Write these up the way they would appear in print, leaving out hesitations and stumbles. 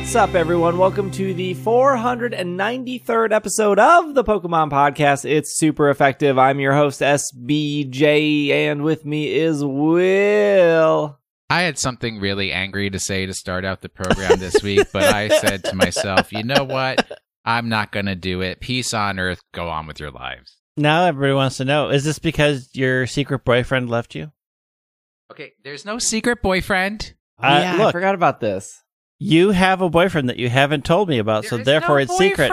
What's up, everyone? Welcome to the 493rd episode of the Pokemon Podcast. It's super effective. I'm your host, SBJ, and with me is Will. I had something really angry to say to start out the program this week, but I said to myself, you know what? I'm not going to do it. Peace on earth. Go on with your lives. Now everybody wants to know, is this because your secret boyfriend left you? Okay, there's no secret boyfriend. Yeah, look, I forgot about this. You have a boyfriend that you haven't told me about, so therefore it's secret.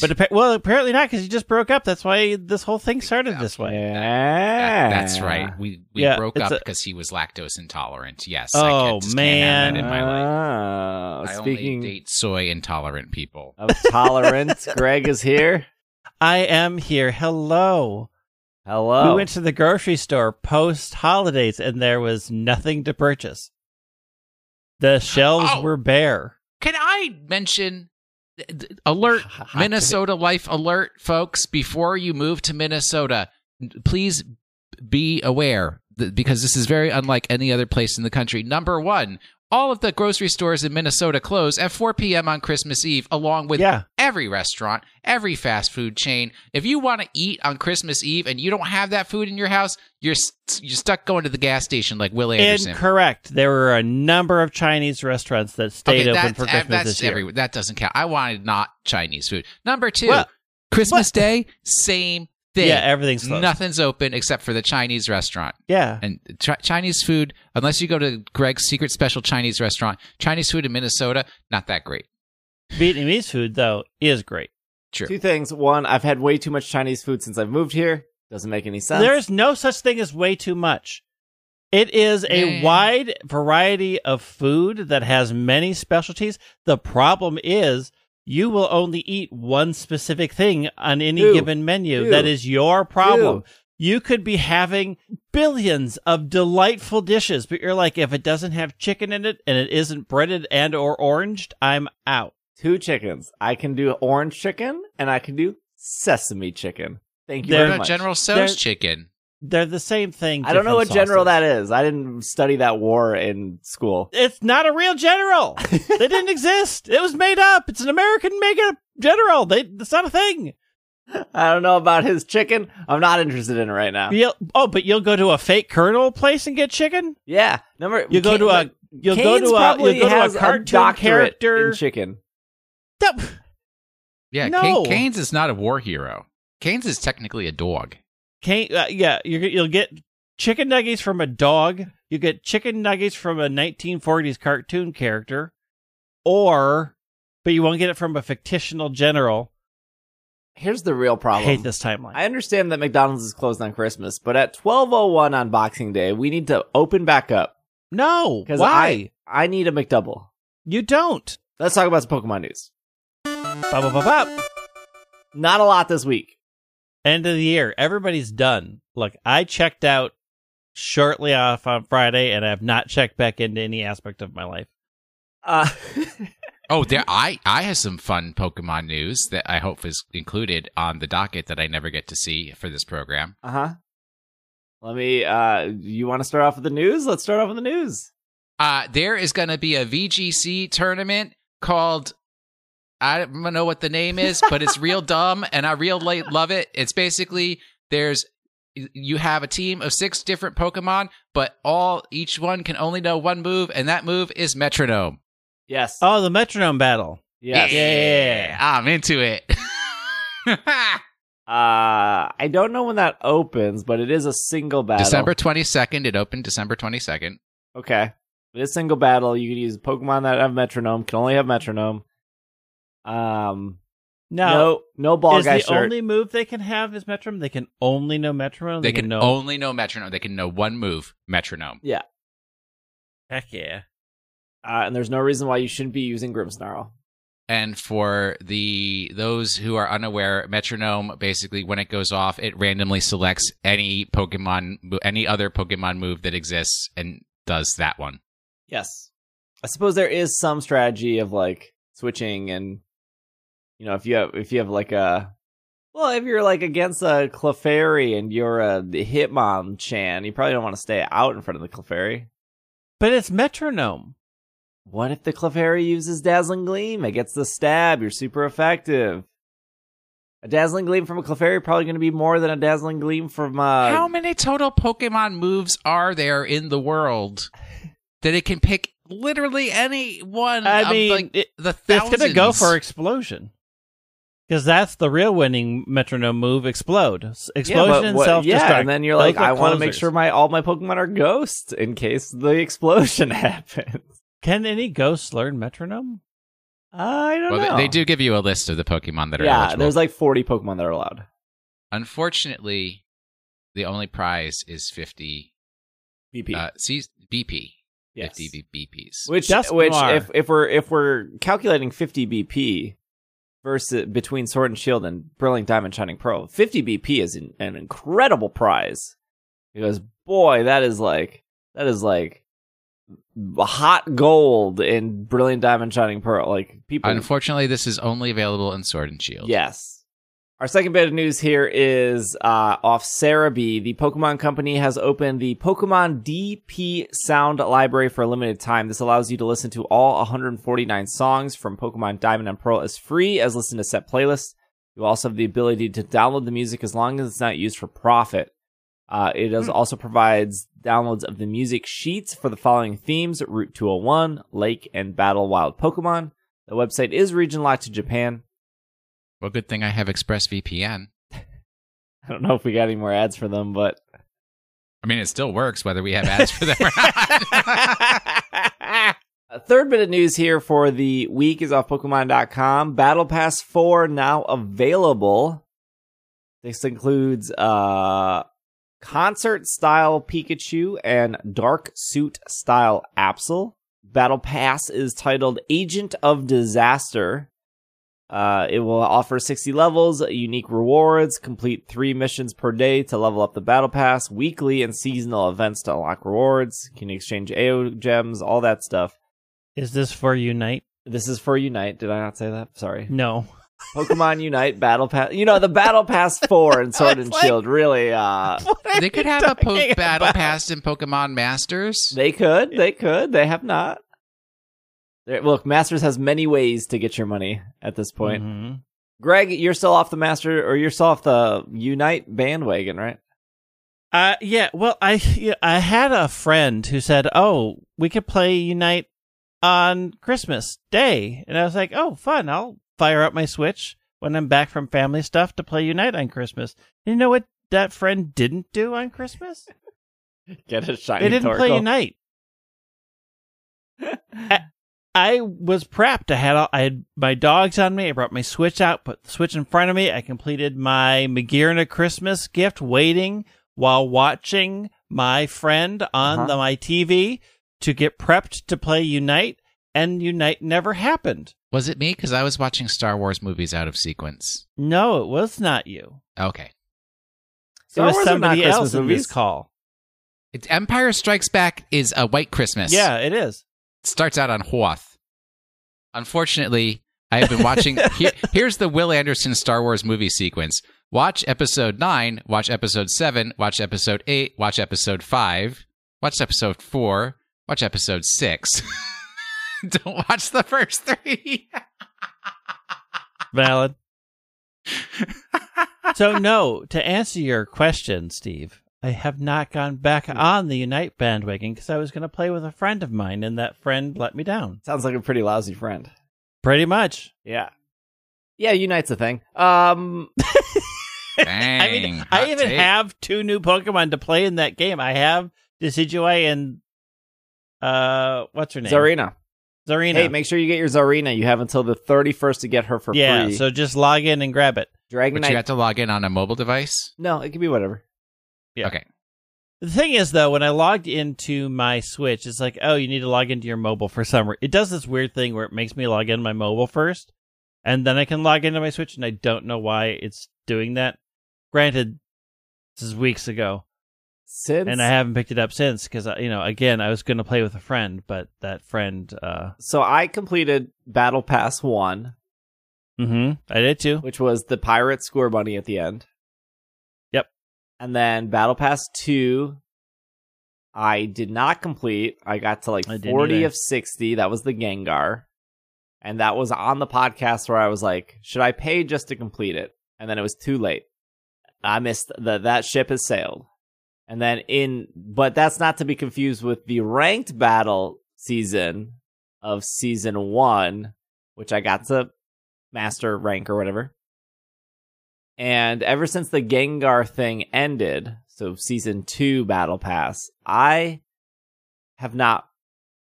But apparently not, because you just broke up. That's why this whole thing started this way. That's right. We broke up because he was lactose intolerant. Yes. Oh, man. Can't have that in my life. I only date soy intolerant people. Of tolerance, Greg is here. I am here. Hello. We went to the grocery store post-holidays, and there was nothing to purchase. The shelves were bare. Can I mention, alert, Minnesota life alert, folks, before you move to Minnesota, please be aware, because this is very unlike any other place in the country. Number one, all of the grocery stores in Minnesota close at 4 p.m. on Christmas Eve, along with every restaurant, every fast food chain. If you want to eat on Christmas Eve and you don't have that food in your house, you're stuck going to the gas station like Will Anderson. Incorrect. There were a number of Chinese restaurants that stayed open for Christmas this year. That doesn't count. I wanted not Chinese food. Number two, Christmas Day, same thing. Yeah, everything's closed. Nothing's open except for the Chinese restaurant. Yeah. And Chinese food, unless you go to Greg's secret special Chinese restaurant, Chinese food in Minnesota, not that great. Vietnamese food, though, is great. True. Two things. One, I've had way too much Chinese food since I've moved here. Doesn't make any sense. There's no such thing as way too much. It is a wide variety of food that has many specialties. The problem is, you will only eat one specific thing on any given menu. That is your problem. You could be having billions of delightful dishes, but you're like, if it doesn't have chicken in it and it isn't breaded and or oranged, I'm out. Two chickens. I can do orange chicken and I can do sesame chicken. Thank you very much. General Tso's chicken. They're the same thing. I don't know what general that is. I didn't study that war in school. It's not a real general. They didn't exist. It was made up. It's an American made-up general. It's not a thing. I don't know about his chicken. I'm not interested in it right now. But you'll go to a fake Colonel place and get chicken? Yeah. You'll go to a cartoon character in chicken. Canes is not a war hero. Canes is technically a dog. You'll get chicken nuggets from a dog. You get chicken nuggets from a 1940s cartoon character, but you won't get it from a fictional general. Here's the real problem. I hate this timeline. I understand that McDonald's is closed on Christmas, but at 12:01 on Boxing Day, we need to open back up. No, why? I need a McDouble. You don't. Let's talk about some Pokemon news. Not a lot this week. End of the year. Everybody's done. Look, I checked out shortly off on Friday, and I have not checked back into any aspect of my life. I have some fun Pokemon news that I hope is included on the docket that I never get to see for this program. Uh-huh. Let me, you want to start off with the news? Let's start off with the news. There is going to be a VGC tournament called... I don't know what the name is, but it's real dumb, and I really love it. It's basically, you have a team of 6 different Pokemon, but each one can only know one move, and that move is Metronome. Yes. Oh, the Metronome battle. Yes. Yeah. I'm into it. I don't know when that opens, but it is a single battle. December 22nd. It opened December 22nd. Okay. It is a single battle. You can use Pokemon that have Metronome, can only have Metronome. No ball guy shirt. The only move they can have is Metronome. They can only know Metronome. They can only know Metronome. They can know one move, Metronome. Yeah. Heck yeah. And there's no reason why you shouldn't be using Grimmsnarl. And for those who are unaware, Metronome, basically when it goes off, it randomly selects any other Pokemon move that exists and does that one. Yes. I suppose there is some strategy of like switching and if you're like against a Clefairy and you're a Hitmonchan, you probably don't want to stay out in front of the Clefairy. But it's Metronome. What if the Clefairy uses Dazzling Gleam? It gets the stab. You're super effective. A Dazzling Gleam from a Clefairy probably going to be more than a Dazzling Gleam from a... How many total Pokemon moves are there in the world that it can pick literally any one the thousands? It's going to go for Explosion. Because that's the real winning Metronome move, Explode. Explosion and Self-Destruct. Yeah, and then you're like, I want to make sure all my Pokemon are ghosts in case the explosion happens. Can any ghosts learn Metronome? I don't know. They do give you a list of the Pokemon that are eligible. Yeah, there's like 40 Pokemon that are allowed. Unfortunately, the only prize is 50 BP. BP. Yes. 50 BPs. Which if we're calculating 50 BP... versus between Sword and Shield and Brilliant Diamond Shining Pearl, 50 BP is an incredible prize. Because boy, that is like hot gold in Brilliant Diamond Shining Pearl. Like people. Unfortunately, this is only available in Sword and Shield. Yes. Our second bit of news here is off Cerebi. The Pokemon Company has opened the Pokemon DP Sound Library for a limited time. This allows you to listen to all 149 songs from Pokemon Diamond and Pearl as free as listen to set playlists. You also have the ability to download the music as long as it's not used for profit. It also provides downloads of the music sheets for the following themes: Route 201, Lake, and Battle Wild Pokemon. The website is region locked to Japan. Well, good thing I have ExpressVPN. I don't know if we got any more ads for them, but... I mean, it still works whether we have ads for them or not. A third bit of news here for the week is off Pokemon.com. Battle Pass 4 now available. This includes concert-style Pikachu and dark suit-style Absol. Battle Pass is titled Agent of Disaster. It will offer 60 levels, unique rewards, complete 3 missions per day to level up the Battle Pass, weekly and seasonal events to unlock rewards, can exchange AO gems, all that stuff. Is this for Unite? This is for Unite. Did I not say that? Sorry. No. Pokemon Unite Battle Pass. You know, the Battle Pass 4 and Sword and Shield, really. They could have a Battle Pass in Pokemon Masters. They could. They have not. Look, Masters has many ways to get your money at this point. Mm-hmm. Greg, you're still off the Unite bandwagon, right? Yeah. Well, I had a friend who said, "Oh, we could play Unite on Christmas Day," and I was like, "Oh, fun! I'll fire up my Switch when I'm back from family stuff to play Unite on Christmas." And you know what that friend didn't do on Christmas? Get a shiny. They didn't play Unite. I was prepped. I had my dogs on me. I brought my Switch out, put the Switch in front of me. I completed my Magearna Christmas gift waiting while watching my friend on my TV to get prepped to play Unite, and Unite never happened. Was it me? Because I was watching Star Wars movies out of sequence. No, it was not you. Okay. It was somebody else in this call. Empire Strikes Back is a white Christmas. Yeah, it is. Starts out on Hoth. Unfortunately, I have been watching... Here's the Will Anderson Star Wars movie sequence. Watch episode 9, watch episode 7, watch episode 8, watch episode 5, watch episode 4, watch episode 6. Don't watch the first 3. Valid. So no, to answer your question, Steve... I have not gone back on the Unite bandwagon because I was going to play with a friend of mine, and that friend let me down. Sounds like a pretty lousy friend. Pretty much. Yeah. Yeah, Unite's a thing. Dang, I mean, I even have 2 new Pokemon to play in that game. I have Decidueye and, what's her name? Zarina. Hey, make sure you get your Zarina. You have until the 31st to get her for free. Yeah, so just log in and grab it. Dragonite. You have to log in on a mobile device? No, it can be whatever. Yeah. Okay. The thing is, though, when I logged into my Switch, it's like, oh, you need to log into your mobile for some reason. It does this weird thing where it makes me log into my mobile first, and then I can log into my Switch, and I don't know why it's doing that. Granted, this is weeks ago. And I haven't picked it up since, because, you know, again, I was going to play with a friend, but that friend... So I completed Battle Pass 1. Mm-hmm. I did, too. Which was the pirate score bunny at the end. And then Battle Pass 2, I did not complete. I got to like 40 of 60. That was the Gengar. And that was on the podcast where I was like, should I pay just to complete it? And then it was too late. I missed that ship has sailed. And then but that's not to be confused with the ranked battle season of season 1, which I got to master rank or whatever. And ever since the Gengar thing ended, so season 2 battle pass, I have not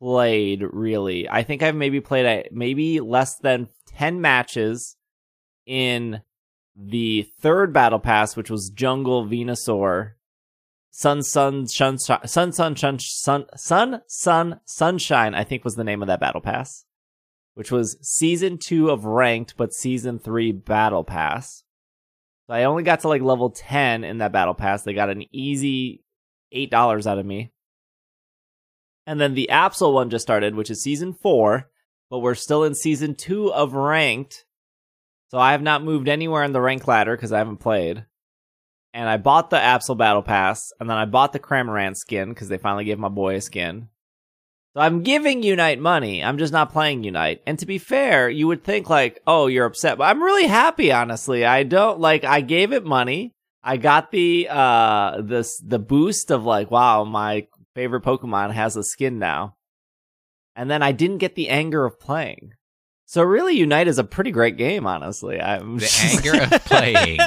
played really. I think I've maybe played maybe less than 10 matches in the 3rd battle pass, which was Jungle Venusaur, Sunshine, I think was the name of that battle pass, which was season 2 of ranked, but season 3 battle pass. So I only got to like level 10 in that battle pass. They got an easy $8 out of me. And then the Absol one just started, which is season 4, but we're still in season 2 of ranked. So I have not moved anywhere on the rank ladder because I haven't played. And I bought the Absol Battle Pass, and then I bought the Cramorant skin because they finally gave my boy a skin. So I'm giving Unite money. I'm just not playing Unite. And to be fair, you would think like, oh, you're upset. But I'm really happy, honestly. I gave it money. I got the boost of like, wow, my favorite Pokemon has a skin now. And then I didn't get the anger of playing. So really, Unite is a pretty great game, honestly. Anger of playing.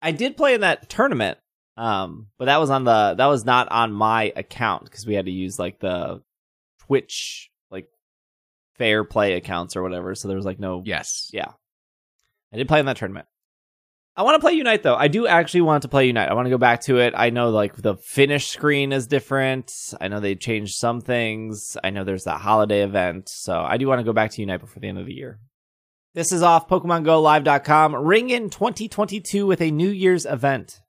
I did play in that tournament, but that was not on my account because we had to use like the Twitch like fair play accounts or whatever. So there was like no. Yes. Yeah. I did play in that tournament. I want to play Unite though. I do actually want to play Unite. I want to go back to it. I know like the finish screen is different. I know they changed some things. I know there's that holiday event. So I do want to go back to Unite before the end of the year. This is off PokemonGoLive.com. Ring in 2022 with a New Year's event.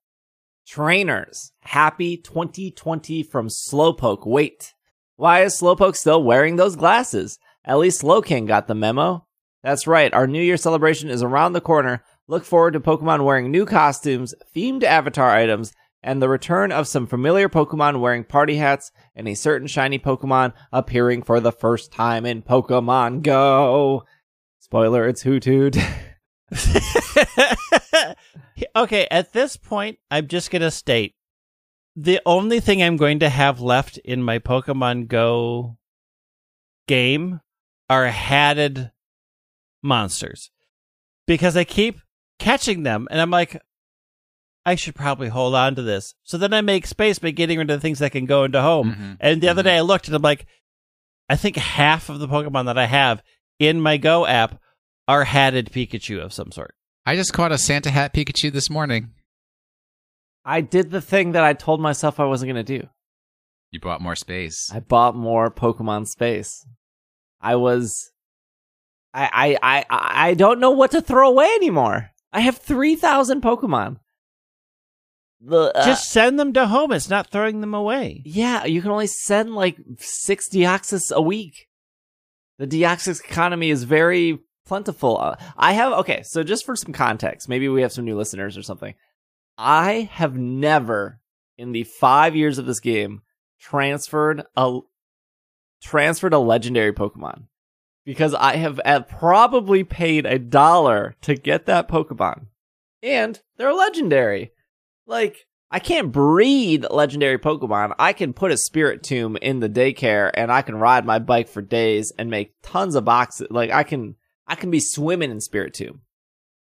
Trainers, happy 2020 from Slowpoke. Wait, why is Slowpoke still wearing those glasses? At least Slowking got the memo. That's right, our New Year celebration is around the corner. Look forward to Pokemon wearing new costumes, themed avatar items, and the return of some familiar Pokemon wearing party hats and a certain shiny Pokemon appearing for the first time in Pokemon Go. Spoiler, it's Hoothoot. Okay, at this point, I'm just going to state, the only thing I'm going to have left in my Pokemon Go game are hatted monsters. Because I keep catching them, and I'm like, I should probably hold on to this. So then I make space by getting rid of the things that can go into home. Mm-hmm. And the other day I looked, and I'm like, I think half of the Pokemon that I have in my Go app are hatted Pikachu of some sort. I just caught a Santa hat Pikachu this morning. I did the thing that I told myself I wasn't going to do. You bought more space. I bought more Pokemon space. I don't know what to throw away anymore. I have 3,000 Pokemon. Just send them to home. It's not throwing them away. Yeah, you can only send like 6 Deoxys a week. The Deoxys economy is very plentiful. Okay, so just for some context, maybe we have some new listeners or something. I have never, in the 5 years of this game, transferred a legendary Pokemon. Because I have probably paid $1 to get that Pokemon. And they're legendary. Like, I can't breed legendary Pokemon. I can put a Spirit Tomb in the daycare, and I can ride my bike for days and make tons of boxes. Like, I can be swimming in Spirit Tomb.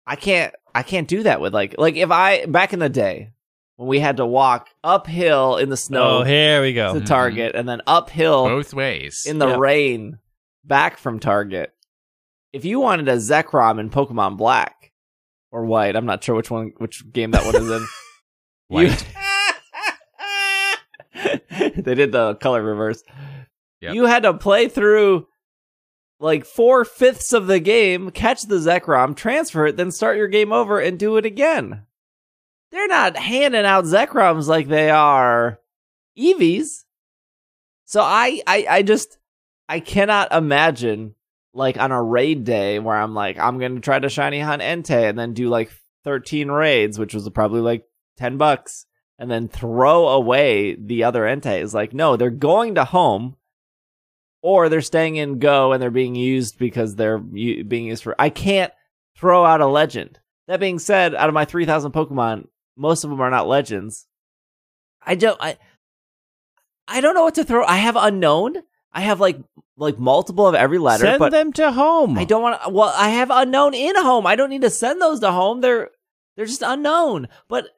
I can't do that with like if I back in the day when we had to walk uphill in the snow. Oh, here we go. To Target, and then uphill both ways in the rain back from Target. If you wanted a Zekrom in Pokemon Black or White, I'm not sure which game that one is in. White. They did the color reverse. Yep. You had to play through like 4/5 of the game, catch the Zekrom, transfer it, then start your game over and do it again. They're not handing out Zekroms like they are Eevees. So I cannot imagine like on a raid day where I'm like, I'm going to try to shiny hunt Entei and then do like 13 raids, which was probably like $10. and then throw away the other Entei. It's like, no, they're going to home, or they're staying in Go and they're being used because they're being used for... I can't throw out a legend. That being said, out of my 3,000 Pokemon, most of them are not legends. I don't know what to throw. I have Unknown. I have like multiple of every letter. Send them to home. I don't want to. Well, I have Unknown in home. I don't need to send those to home. They're just Unknown. But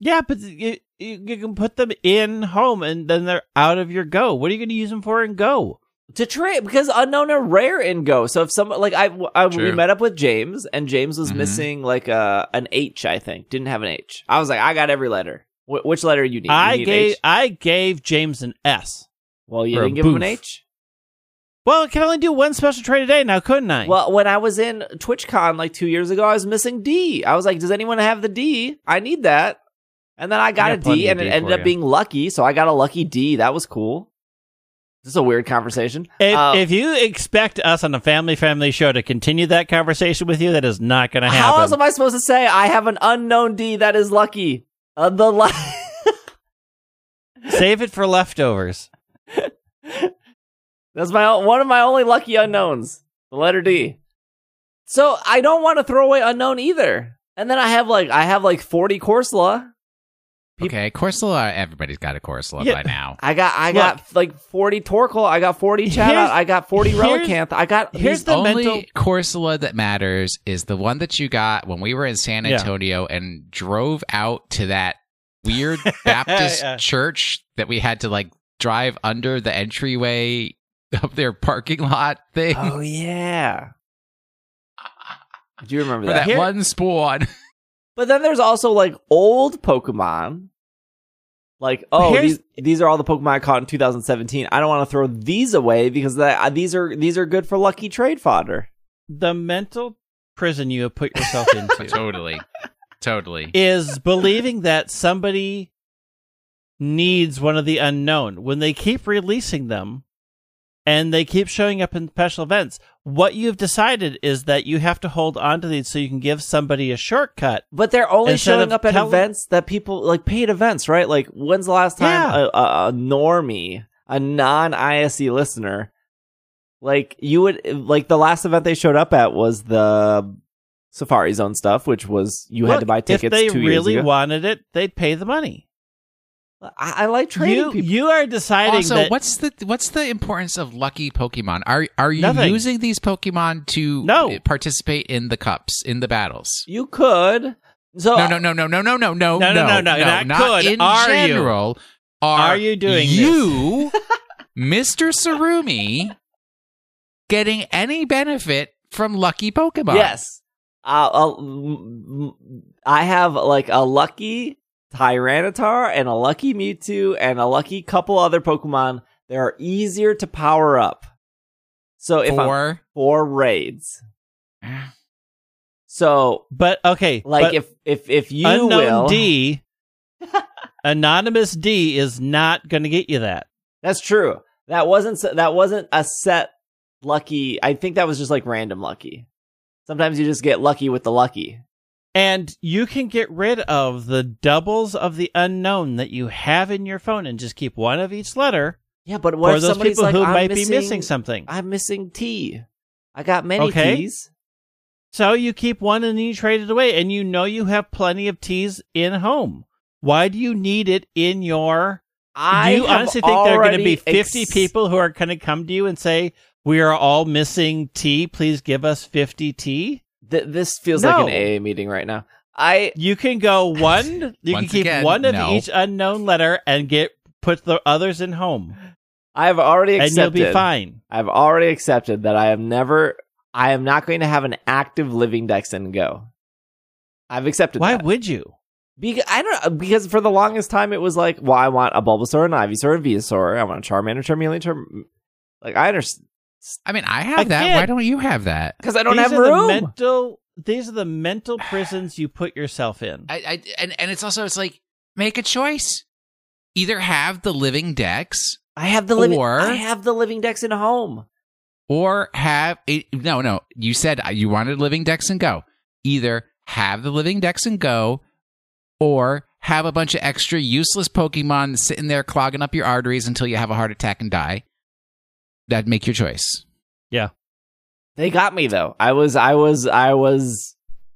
yeah, but you can put them in home and then they're out of your Go. What are you going to use them for in Go? To trade, because Unknown are rare in Go. So if someone like we met up with James, and James was missing like an H. I think didn't have an H. I was like, I got every letter. Which letter you need? I gave James an S. Well, you didn't give him an H? Well, I can only do one special trade a day now, couldn't I? Well, when I was in TwitchCon like 2 years ago, I was missing D. I was like, does anyone have the D? I need that. And then I got a D, and it ended up being lucky, so I got a lucky D. That was cool. This is a weird conversation. If you expect us on a family show to continue that conversation with you, that is not going to happen. How else am I supposed to say I have an unknown D that is lucky? Save it for leftovers. That's one of my only lucky unknowns, the letter D. So I don't want to throw away unknown either. And then I have 40 Corsola. Okay, Corsola. Everybody's got a Corsola by now. I got 40 Torkoal. I got 40 Chatot. I got 40 Relicanth. The only Corsola that matters is the one that you got when we were in San Antonio and drove out to that weird Baptist church that we had to drive under the entryway of their parking lot thing. Oh yeah, do you remember that? One spawn. But then there's also, old Pokemon. These are all the Pokemon I caught in 2017. I don't want to throw these away because these are good for lucky trade fodder. The mental prison you have put yourself into. Totally. Is believing that somebody needs one of the unknown. When they keep releasing them, and they keep showing up in special events, what you've decided is that you have to hold on to these so you can give somebody a shortcut. But they're only showing up at events that people, paid events, right? When's the last time a normie, a non-ISE listener, the last event they showed up at was the Safari Zone stuff, which was had to buy tickets 2 years ago. If they really wanted it, they'd pay the money. I like trading people. You are deciding also, that... what's the importance of lucky Pokemon? Are you Nothing. Using these Pokemon to participate in the cups, in the battles? You could. So No. Are you doing you, this? Mr. Sarumi, getting any benefit from lucky Pokemon? Yes. I have a lucky Tyranitar and a lucky Mewtwo and a lucky couple other Pokemon that are easier to power up. So if I'm four raids. So but okay, but if you will D Anonymous D is not going to get you that. That's true. That wasn't a set lucky. I think that was just random lucky. Sometimes you just get lucky with the lucky. And you can get rid of the doubles of the unknown that you have in your phone and just keep one of each letter. Yeah, but what if those somebody's people who might be missing something? I'm missing T. I got many T's. So you keep one and you trade it away, and you have plenty of T's in home. Why do you need it in your... Do you honestly think there are going to be 50 people who are going to come to you and say, we are all missing T, please give us 50 T? This feels like an AA meeting right now. You can go one. You can keep one of each unknown letter and put the others in home. I've already accepted, and you'll be fine. I've already accepted that I am not going to have an active living dex in Go. I've accepted. Why would you? Because for the longest time it was I want a Bulbasaur, an Ivysaur, a Venusaur. I want a Charmander, Charmeleon, I understand. I mean, I have that. Why don't you have that? Because I don't have room. These are the mental prisons you put yourself in. And it's also, make a choice. Either have the living decks. I have the living decks in home. Or have... No. You said you wanted living decks in Go. Either have the living decks in Go, or have a bunch of extra useless Pokemon sitting there clogging up your arteries until you have a heart attack and die. That'd make your choice. Yeah. They got me though. I was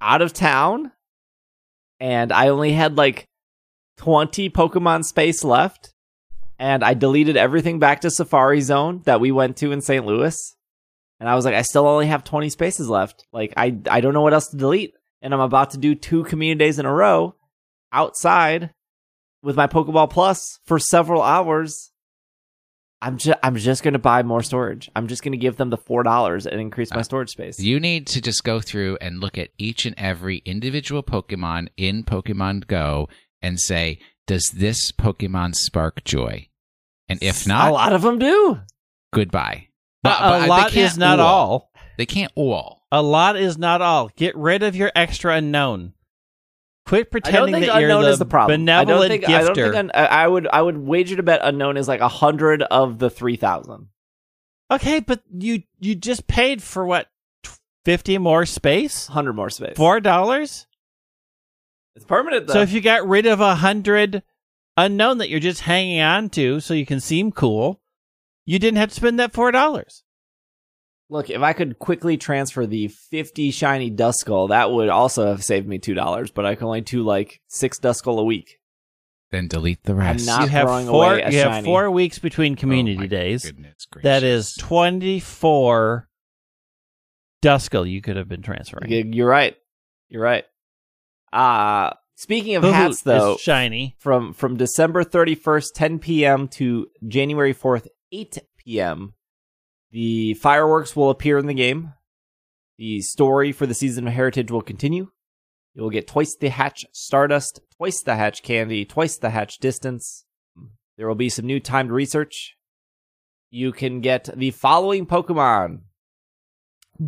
out of town and I only had like 20 Pokemon space left. And I deleted everything back to Safari Zone that we went to in St. Louis. And I was like, I still only have 20 spaces left. Like, I don't know what else to delete. And I'm about to do 2 community days in a row outside with my Pokeball Plus for several hours. I'm just going to buy more storage. I'm just going to give them the $4 and increase my storage space. You need to just go through and look at each and every individual Pokemon in Pokemon Go and say, does this Pokemon spark joy? And if not... a lot of them do. Goodbye. But a lot is not all. They can't all. A lot is not all. Get rid of your extra unknown. Quit pretending that you're the benevolent gifter. I would wager to bet unknown is like 100 of the 3,000. Okay, but you just paid for what? 50 more space? 100 more space. $4? It's permanent, though. So if you got rid of 100 unknown that you're just hanging on to so you can seem cool, you didn't have to spend that $4. Look, if I could quickly transfer the 50 shiny Duskull, that would also have saved me $2, but I can only do like 6 Duskull a week. Then delete the rest. I'm not throwing away a shiny. You have 4 weeks between community days. Goodness gracious. That is 24 Duskull you could have been transferring. You're right. Speaking of Hoothoot hats, though, is shiny. From December 31st, 10 p.m. to January 4th, 8 p.m., the fireworks will appear in the game. The story for the Season of Heritage will continue. You will get twice the hatch Stardust, twice the hatch Candy, twice the hatch Distance. There will be some new timed research. You can get the following Pokemon: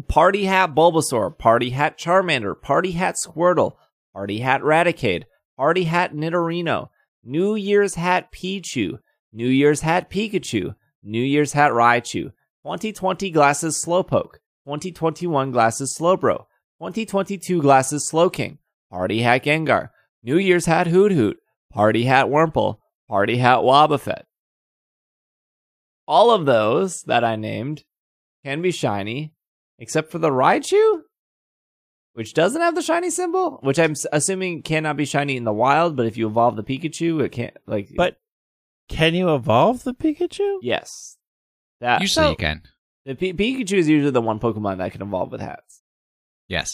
Party Hat Bulbasaur, Party Hat Charmander, Party Hat Squirtle, Party Hat Raticate, Party Hat Nidorino, New Year's Hat Pichu, New Year's Hat Pikachu, New Year's Hat Raichu, 2020 glasses Slowpoke, 2021 glasses Slowbro, 2022 glasses Slowking, Party Hat Gengar, New Year's Hat Hoothoot, Party Hat Wurmple, Party Hat Wobbuffet. All of those that I named can be shiny, except for the Raichu, which doesn't have the shiny symbol, which I'm assuming cannot be shiny in the wild, but if you evolve the Pikachu, it can't, like... But can you evolve the Pikachu? Yes. Usually you can. The Pikachu is usually the one Pokemon that can evolve with hats. Yes.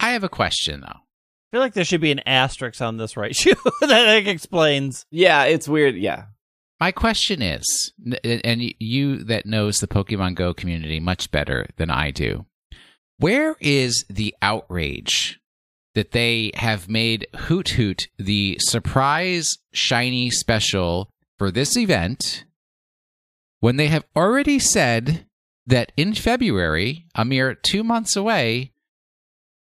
I have a question, though. I feel like there should be an asterisk on this Raichu that explains. Yeah, it's weird, yeah. My question is, and you that knows the Pokemon Go community much better than I do, where is the outrage that they have made Hoothoot the surprise shiny special for this event when they have already said that in February, a mere 2 months away,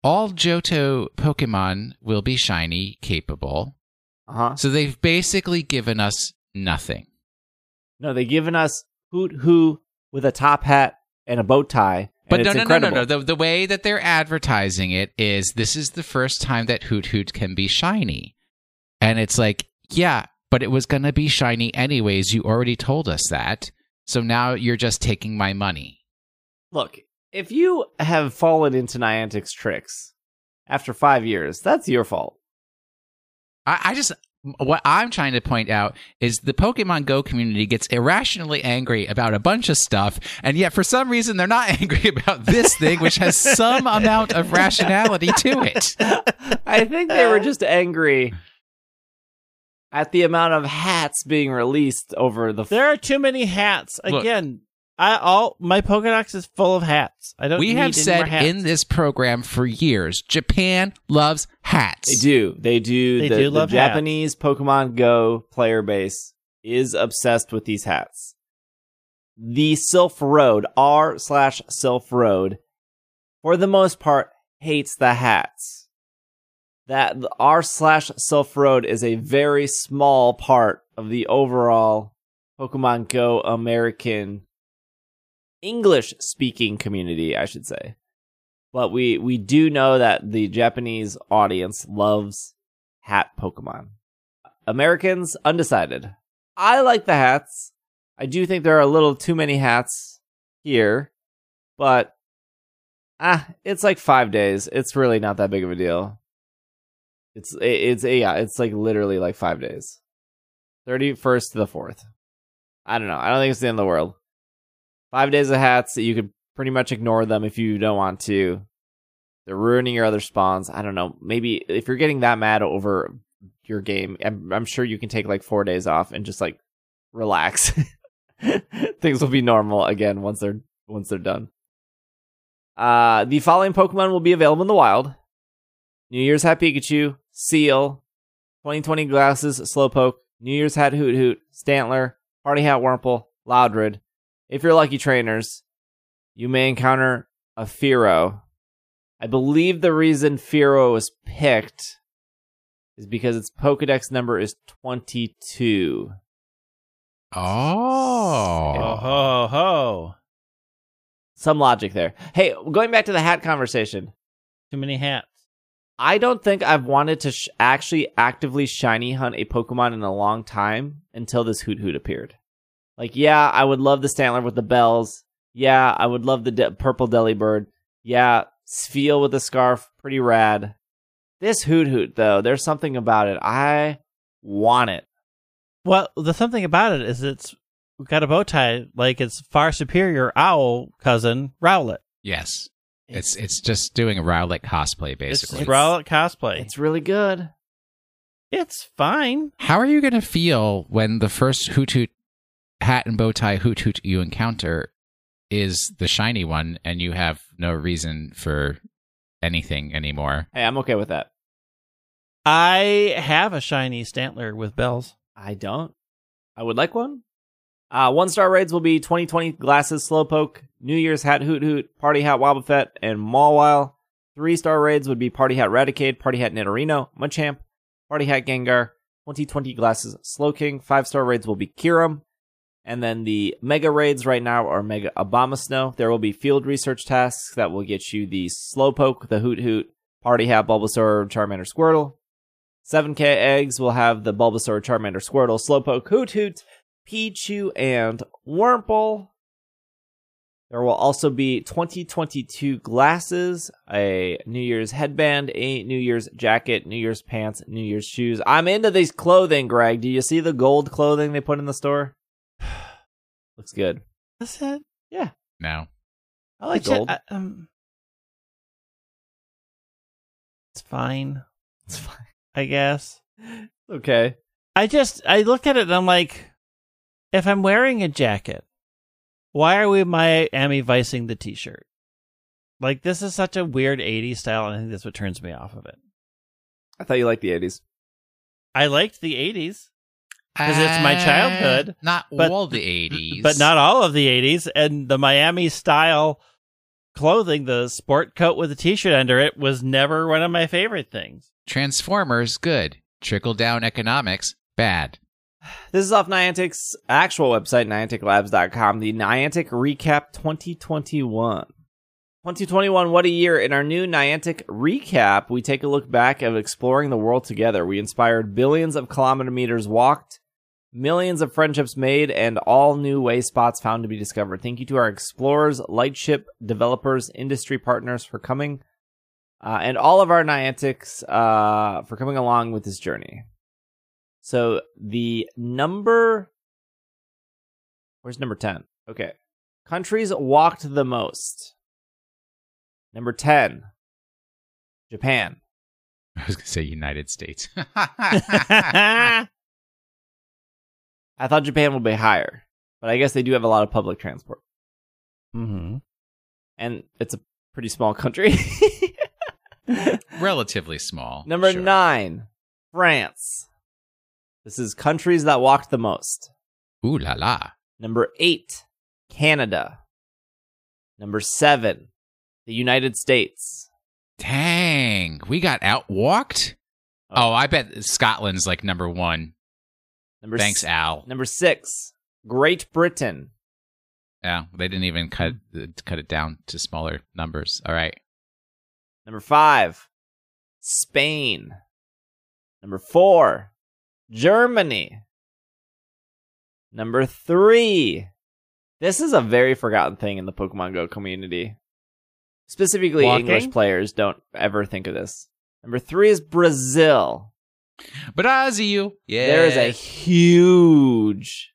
all Johto Pokemon will be shiny capable? Uh-huh. So they've basically given us nothing. No, they've given us Hoot-Hoo with a top hat and a bow tie. But no. The way that they're advertising it is this is the first time that Hoothoot can be shiny. And it's like, yeah, but it was going to be shiny anyways. You already told us that. So now you're just taking my money. Look, if you have fallen into Niantic's tricks after 5 years, that's your fault. What I'm trying to point out is the Pokemon Go community gets irrationally angry about a bunch of stuff, and yet for some reason they're not angry about this thing, which has some amount of rationality to it. I think they were just angry at the amount of hats being released over the... There are too many hats. Again, my Pokedex is full of hats. We have said in this program for years, Japan loves hats. They do. They do love hats. The Japanese Pokemon Go player base is obsessed with these hats. The Sylph Road, r/Sylph Road, for the most part, hates the hats. That r/Sylph Road is a very small part of the overall Pokemon Go American English-speaking community, I should say. But we do know that the Japanese audience loves hat Pokemon. Americans, undecided. I like the hats. I do think there are a little too many hats here, but it's like 5 days. It's really not that big of a deal. It's like literally like 5 days. 31st to the 4th. I don't know. I don't think it's the end of the world. 5 days of hats that you could pretty much ignore them if you don't want to. They're ruining your other spawns. I don't know. Maybe if you're getting that mad over your game, I'm sure you can take like 4 days off and just like relax. Things will be normal again once they're done. The following Pokemon will be available in the wild. New Year's Hat Pikachu, Seal, 2020 Glasses, Slowpoke, New Year's Hat Hoothoot, Stantler, Party Hat Wurmple, Loudred. If you're lucky trainers, you may encounter a Fearow. I believe the reason Fearow was picked is because its Pokedex number is 22. Oh. Yeah. Ho, ho. Some logic there. Hey, going back to the hat conversation. Too many hats. I don't think I've wanted to actively shiny hunt a Pokemon in a long time until this Hoothoot appeared. Like, yeah, I would love the Stantler with the bells. Yeah, I would love the purple Delibird. Yeah, Sfeel with the scarf, pretty rad. This Hoothoot, though, there's something about it. I want it. Well, the something about it is it's got a bow tie like its far superior owl cousin, Rowlet. Yes. It's just doing a Rowlet cosplay, basically. It's Rowlet cosplay. It's really good. It's fine. How are you going to feel when the first Hoothoot hat and bow tie Hoothoot you encounter is the shiny one, and you have no reason for anything anymore? Hey, I'm okay with that. I have a shiny Stantler with bells. I don't. I would like one. One-star raids will be 2020 Glasses Slowpoke, New Year's Hat Hoothoot, Party Hat Wobbuffet, and Mawile. Three-star raids would be Party Hat Raticate, Party Hat Nidorino, Machamp, Party Hat Gengar, 2020 Glasses Slowking. Five-star raids will be Kyurem. And then the Mega raids right now are Mega Abomasnow. There will be field research tasks that will get you the Slowpoke, the Hoothoot, Party Hat Bulbasaur, Charmander, Squirtle. 7K eggs will have the Bulbasaur, Charmander, Squirtle, Slowpoke, Hoothoot, Pichu, and Wurmple. There will also be 2022 glasses, a New Year's headband, a New Year's jacket, New Year's pants, New Year's shoes. I'm into these clothing, Greg. Do you see the gold clothing they put in the store? Looks good. That's it? Yeah. No. I like gold. It's fine. It's fine, I guess. Okay. I look at it and I'm like, if I'm wearing a jacket, why are we Miami-vicing the t-shirt? Like, this is such a weird 80s style, and I think that's what turns me off of it. I thought you liked the 80s. I liked the 80s. Because it's my childhood. Not all the 80s. But not all of the 80s. And the Miami-style clothing, the sport coat with a t-shirt under it, was never one of my favorite things. Transformers, good. Trickle-down economics, bad. This is off Niantic's actual website, nianticlabs.com, the Niantic Recap 2021. 2021, what a year. In our new Niantic Recap, we take a look back at exploring the world together. We inspired billions of kilometers walked, millions of friendships made, and all new way spots found to be discovered. Thank you to our explorers, lightship developers, industry partners for coming, and all of our Niantics for coming along with this journey. So the number, where's number 10? Okay. Countries walked the most. Number 10, Japan. I was going to say United States. I thought Japan would be higher, but I guess they do have a lot of public transport. Mm-hmm. And it's a pretty small country. Relatively small. Number 9, France. This is countries that walked the most. Ooh la la. Number 8, Canada. Number 7, the United States. Dang, we got outwalked? Oh, I bet Scotland's like number 1. Thanks, Al. Number 6, Great Britain. Yeah, they didn't even cut it down to smaller numbers. All right. Number 5, Spain. Number 4, Germany. Number 3. This is a very forgotten thing in the Pokemon Go community. Specifically, English players don't ever think of this. Number 3 is Brazil. Brazil. Yeah. There is a huge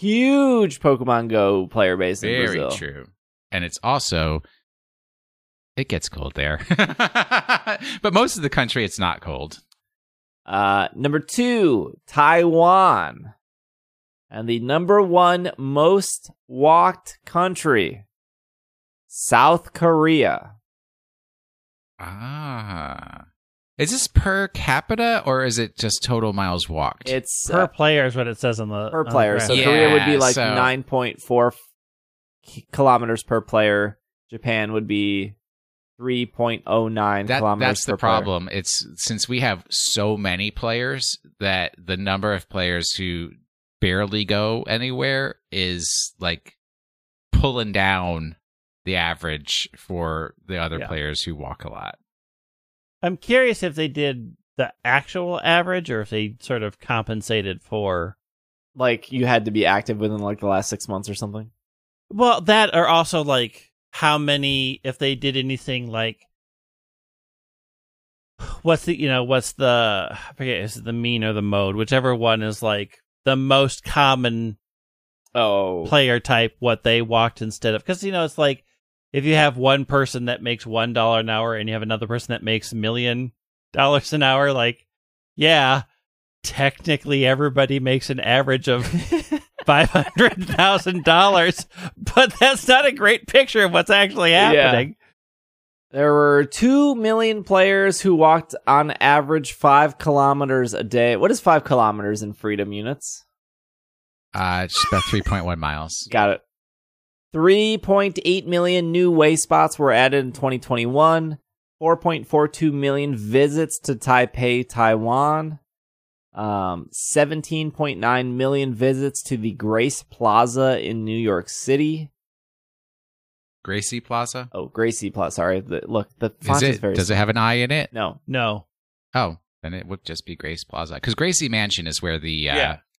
Pokemon Go player base in Brazil. Very true. And it's also, it gets cold there. But most of the country, it's not cold. Number 2, Taiwan. And the number 1 most walked country, South Korea. Ah. Is this per capita or is it just total miles walked? It's per player is what it says on the per player. So yeah, Korea would be like 9.4 kilometers per player. Japan would be 3.09 kilometers. That's the problem. Player. It's since we have so many players that the number of players who barely go anywhere is like pulling down the average for the other players who walk a lot. I'm curious if they did the actual average or if they sort of compensated for, like, you had to be active within like the last 6 months or something. Well, that or also like how many, if they did anything like, I forget, is it the mean or the mode, whichever one is like the most common player type, what they walked instead of, because, you know, it's like, if you have one person that makes $1 an hour and you have another person that makes $1 million an hour, like, yeah, technically everybody makes an average of $500,000, but that's not a great picture of what's actually happening. Yeah. There were 2 million players who walked on average 5 kilometers a day. What is 5 kilometers in freedom units? It's about 3.1 miles. Got it. 3.8 million new way spots were added in 2021. 4.42 million visits to Taipei, Taiwan. 17.9 million visits to the Grace Plaza in New York City. Gracie Plaza? Oh, Gracie Plaza. Sorry. Look, the font is very... Does it have an I in it? No. Oh, then it would just be Grace Plaza. Because Gracie Mansion is where the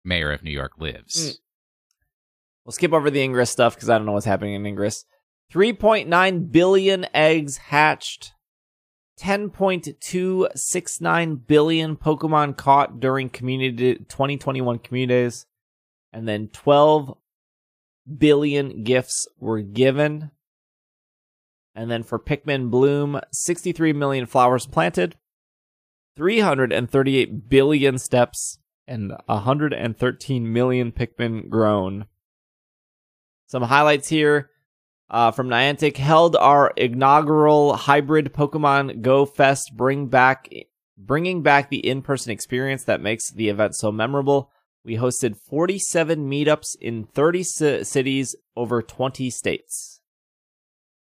mayor of New York lives. Mm. We'll skip over the Ingress stuff because I don't know what's happening in Ingress. 3.9 billion eggs hatched. 10.269 billion Pokemon caught during 2021 community days. And then 12 billion gifts were given. And then for Pikmin Bloom, 63 million flowers planted. 338 billion steps. And 113 million Pikmin grown. Some highlights here from Niantic held our inaugural hybrid Pokemon Go Fest, bringing back the in-person experience that makes the event so memorable. We hosted 47 meetups in 30 cities over 20 states.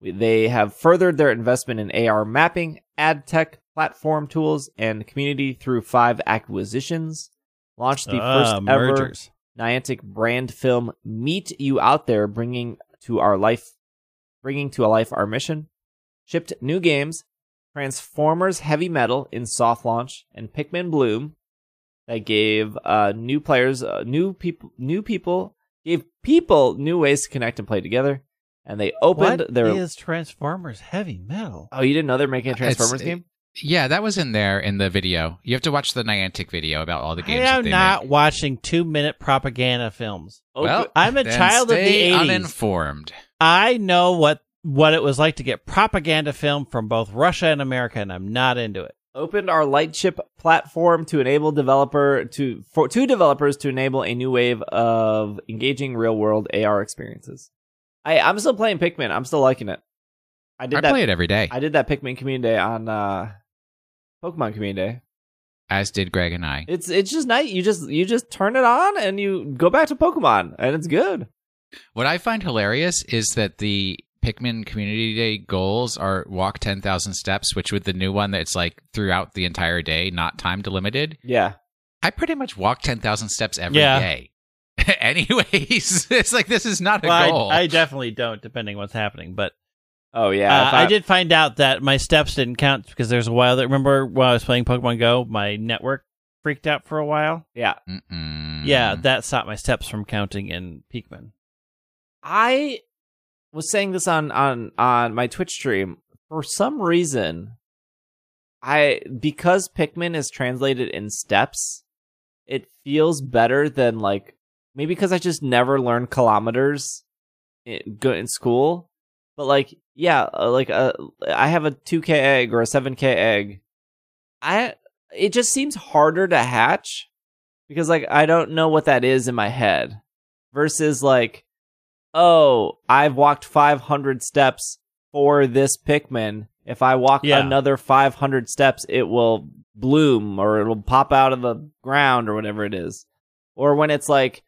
They have furthered their investment in AR mapping, ad tech, platform tools, and community through 5 acquisitions. Launched the first mergers. Ever... Niantic brand film Meet You Out There, bringing to life our mission. Shipped new games, Transformers Heavy Metal in soft launch, and Pikmin Bloom, that gave people new ways to connect and play together. And they opened their... What is Transformers Heavy Metal? Oh, you didn't know they're making a Transformers game? Yeah, that was in there in the video. You have to watch the Niantic video about all the games. I'm not watching 2-minute propaganda films. Well, I'm a child of the 80s. Uninformed. I know what it was like to get propaganda film from both Russia and America, and I'm not into it. Opened our Lightship platform to enable developers to enable a new wave of engaging real-world AR experiences. I'm still playing Pikmin. I'm still liking it. I play it every day. I did that Pikmin Community Day on Pokemon Community Day. As did Greg and I. It's just nice. You just turn it on and you go back to Pokemon, and it's good. What I find hilarious is that the Pikmin Community Day goals are walk 10,000 steps, which with the new one that's like throughout the entire day, not time delimited. Yeah. I pretty much walk 10,000 steps every day. Anyways, it's like this is not a goal. I definitely don't, depending on what's happening, but... Oh, yeah. I did find out that my steps didn't count because there's a while that, remember while I was playing Pokemon Go, my network freaked out for a while. Yeah. Mm-mm. Yeah, that stopped my steps from counting in Pikmin. I was saying this on my Twitch stream. For some reason, because Pikmin is translated in steps, it feels better than, like, maybe because I just never learned kilometers in school. But, like, yeah, like, I have a 2K egg or a 7K egg. It just seems harder to hatch because, like, I don't know what that is in my head versus, like, oh, I've walked 500 steps for this Pikmin. If I walk another 500 steps, it will bloom or it'll pop out of the ground or whatever it is. Or when it's like,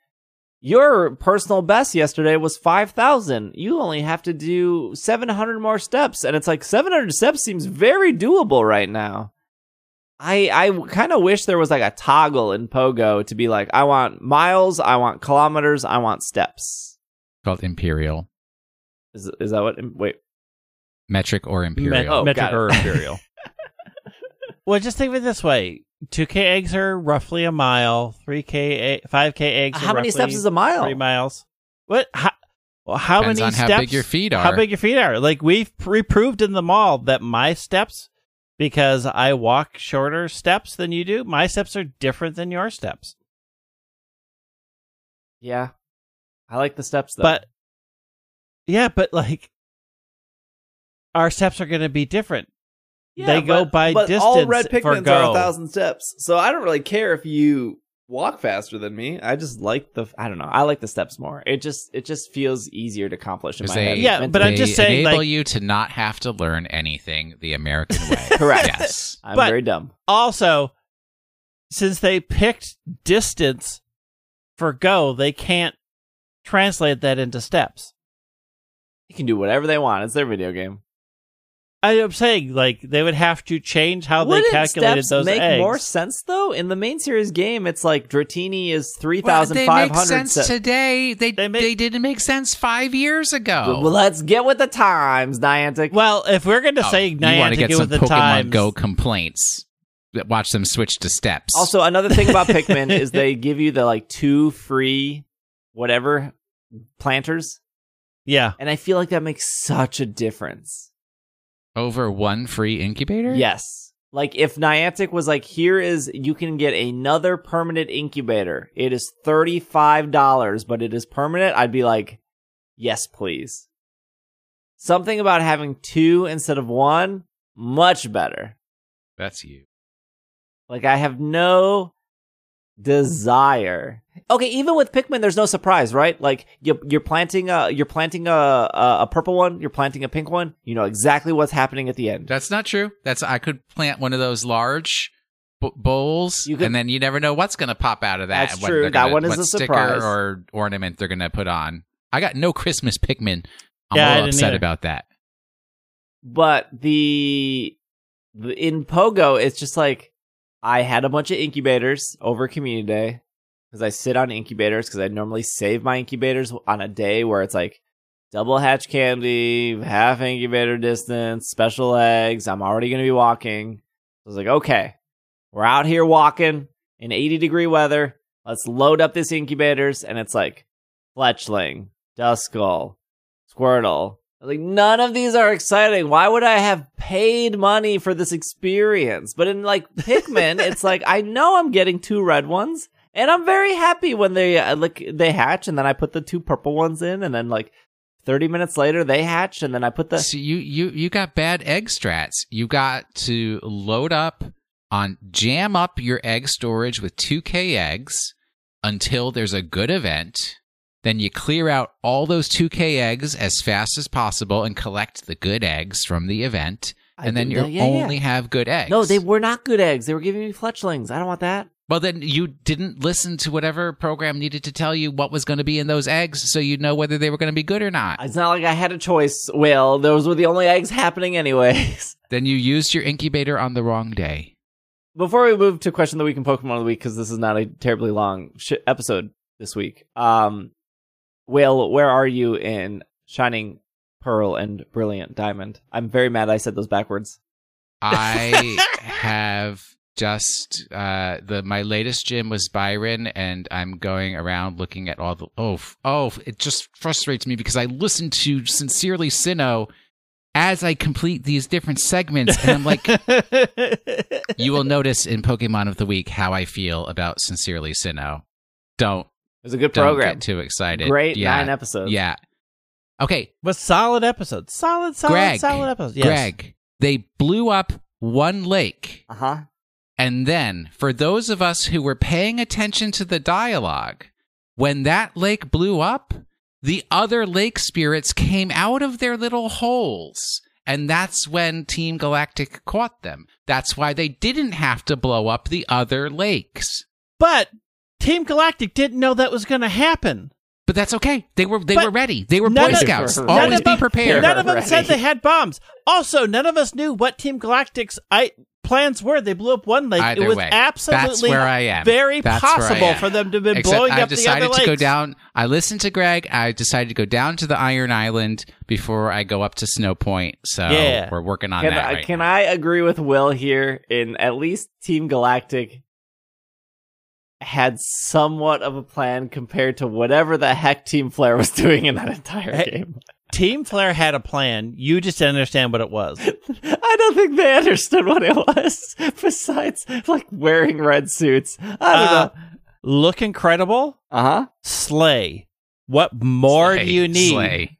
your personal best yesterday was 5,000. You only have to do 700 more steps. And it's like, 700 steps seems very doable right now. I kind of wish there was like a toggle in Pogo to be like, I want miles, I want kilometers, I want steps. It's called Imperial. Is that what? Wait. Metric or Imperial. Metric or Imperial. Well, just think of it this way. 2K eggs are roughly a mile. 5K eggs are roughly 3 miles. How many steps is a mile? 3 miles. What? How many steps? Depends on how big your feet are. Like, we proved in the mall that my steps, because I walk shorter steps than you do, my steps are different than your steps. Yeah. I like the steps, though. But, like, our steps are going to be different. Yeah, they go by distance. All red Pikmins are 1,000 steps, so I don't really care if you walk faster than me. I just like I don't know. I like the steps more. It just feels easier to accomplish in my head. Yeah, but I'm just saying, enable you to not have to learn anything the American way. Correct. Yes, I'm very dumb. Also, since they picked distance for Go, they can't translate that into steps. They can do whatever they want. It's their video game. I'm saying, like, they would have to change how they calculated those eggs. Wouldn't steps make more sense, though? In the main series game, it's like Dratini is 3,500 steps. They make sense today. They didn't make sense 5 years ago. Well, let's get with the times, Niantic. Well, if we're going to say Niantic, get with the Pokemon times. Pokemon Go complaints. Watch them switch to steps. Also, another thing about Pikmin is they give you the, like, 2 free whatever planters. Yeah. And I feel like that makes such a difference. Over 1 free incubator? Yes. Like, if Niantic was like, you can get another permanent incubator. It is $35, but it is permanent. I'd be like, yes, please. Something about having 2 instead of 1, much better. That's you. Like, I have no desire. Okay, even with Pikmin, there's no surprise, right? Like, you're planting a purple one, you're planting a pink one. You know exactly what's happening at the end. That's not true. I could plant one of those large bowls, and then you never know what's going to pop out of that. That's true. That one is a surprise. What sticker or ornament they're going to put on. I got no Christmas Pikmin. I'm all upset about that. But in Pogo, it's just like, I had a bunch of incubators over community day. Because I sit on incubators, because I normally save my incubators on a day where it's like double hatch candy, half incubator distance, special eggs. I'm already going to be walking. I was like, okay, we're out here walking in 80-degree weather. Let's load up this incubators. And it's like Fletchling, Duskull, Squirtle. I was like, none of these are exciting. Why would I have paid money for this experience? But in like Pikmin, it's like, I know I'm getting 2 red ones. And I'm very happy when they hatch, and then I put the 2 purple ones in, and then like 30 minutes later they hatch, and then I put the. So you got bad egg strats. You got to jam up your egg storage with 2K eggs until there's a good event. Then you clear out all those 2K eggs as fast as possible and collect the good eggs from the event, and then you only have good eggs. No, they were not good eggs. They were giving me Fletchlings. I don't want that. Well, then you didn't listen to whatever program needed to tell you what was going to be in those eggs so you'd know whether they were going to be good or not. It's not like I had a choice, Will. Those were the only eggs happening anyways. Then you used your incubator on the wrong day. Before we move to Question of the Week and Pokemon of the Week, because this is not a terribly long episode this week, Will, where are you in Shining Pearl and Brilliant Diamond? I'm very mad I said those backwards. I have just my latest gym was Byron, and I'm going around looking at all the it just frustrates me because I listen to Sincerely Sinnoh as I complete these different segments, and I'm like, you will notice in Pokemon of the Week how I feel about Sincerely Sinnoh. Don't. It was a good program. Don't get too excited. Great 9 episodes. Yeah. Okay. But solid episodes. Solid episodes. Yes. Greg, they blew up one lake. Uh-huh. And then, for those of us who were paying attention to the dialogue, when that lake blew up, the other lake spirits came out of their little holes. And that's when Team Galactic caught them. That's why they didn't have to blow up the other lakes. But Team Galactic didn't know that was going to happen. But that's okay. They were ready. They were Boy Scouts. Always be prepared. None of them said they had bombs. Also, none of us knew what Team Galactic's plans were. They blew up one lake. Either it was way, absolutely very possible for them to have been blowing up the other lakes. I listened to Greg. I decided to go down to the Iron Island before I go up to Snow Point. So we're working on that. Can I agree with Will here? In at least Team Galactic had somewhat of a plan compared to whatever the heck Team Flare was doing in that entire game. Team Flare had a plan. You just didn't understand what it was. I don't think they understood what it was. Besides, like, wearing red suits. I don't know. Look incredible. Uh-huh. Slay. What more do you need?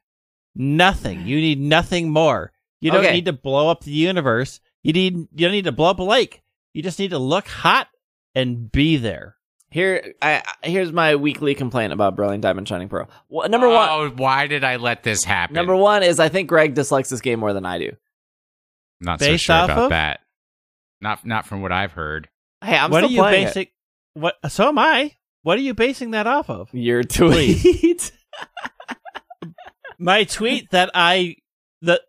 Nothing. You need nothing more. You don't need to blow up the universe. You don't need to blow up a lake. You just need to look hot and be there. Here's my weekly complaint about Brilliant Diamond Shining Pearl. Well, number one... Oh, why did I let this happen? Number one is I think Greg dislikes this game more than I do. I'm not so sure about that. Not from what I've heard. Hey, I'm still playing it. What? So am I. What are you basing that off of? Your tweet. My tweet that I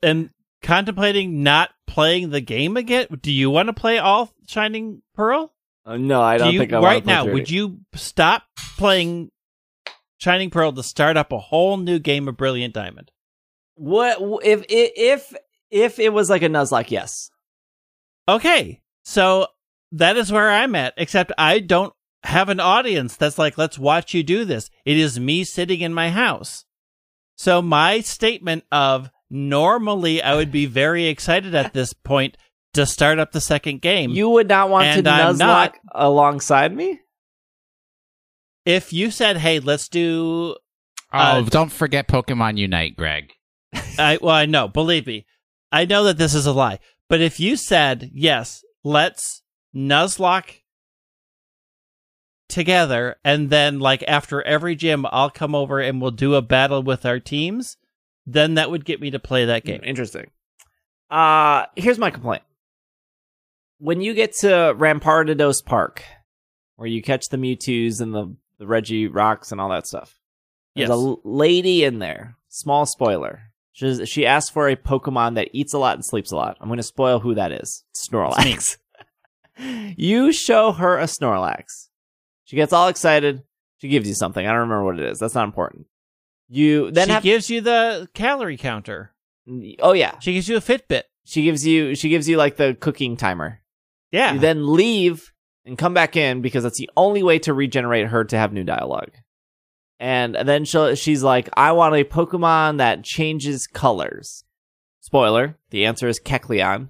am contemplating not playing the game again? Do you want to play all Shining Pearl? No, I don't think I want to play now, 30. Would you stop playing Shining Pearl to start up a whole new game of Brilliant Diamond? What if it was like a Nuzlocke? Yes. Okay, so that is where I'm at. Except I don't have an audience that's like, let's watch you do this. It is me sitting in my house. So my statement of normally I would be very excited at this point to start up the second game. You would not want to Nuzlocke alongside me? If you said, hey, let's do... don't forget Pokemon Unite, Greg. I know. Believe me. I know that this is a lie. But if you said, yes, let's Nuzlocke together, and then like after every gym, I'll come over and we'll do a battle with our teams, then that would get me to play that game. Interesting. Here's my complaint. When you get to Rampardados Park, where you catch the Mewtwo's and the Regirock's and all that stuff, there's a lady in there. Small spoiler. She asked for a Pokemon that eats a lot and sleeps a lot. I'm going to spoil who that is. Snorlax. You show her a Snorlax. She gets all excited. She gives you something. I don't remember what it is. That's not important. She gives you the calorie counter. Oh, yeah. She gives you a Fitbit. She gives you like the cooking timer. Yeah. You then leave and come back in because that's the only way to regenerate her to have new dialogue. And then she's like, I want a Pokemon that changes colors. Spoiler, the answer is Kecleon.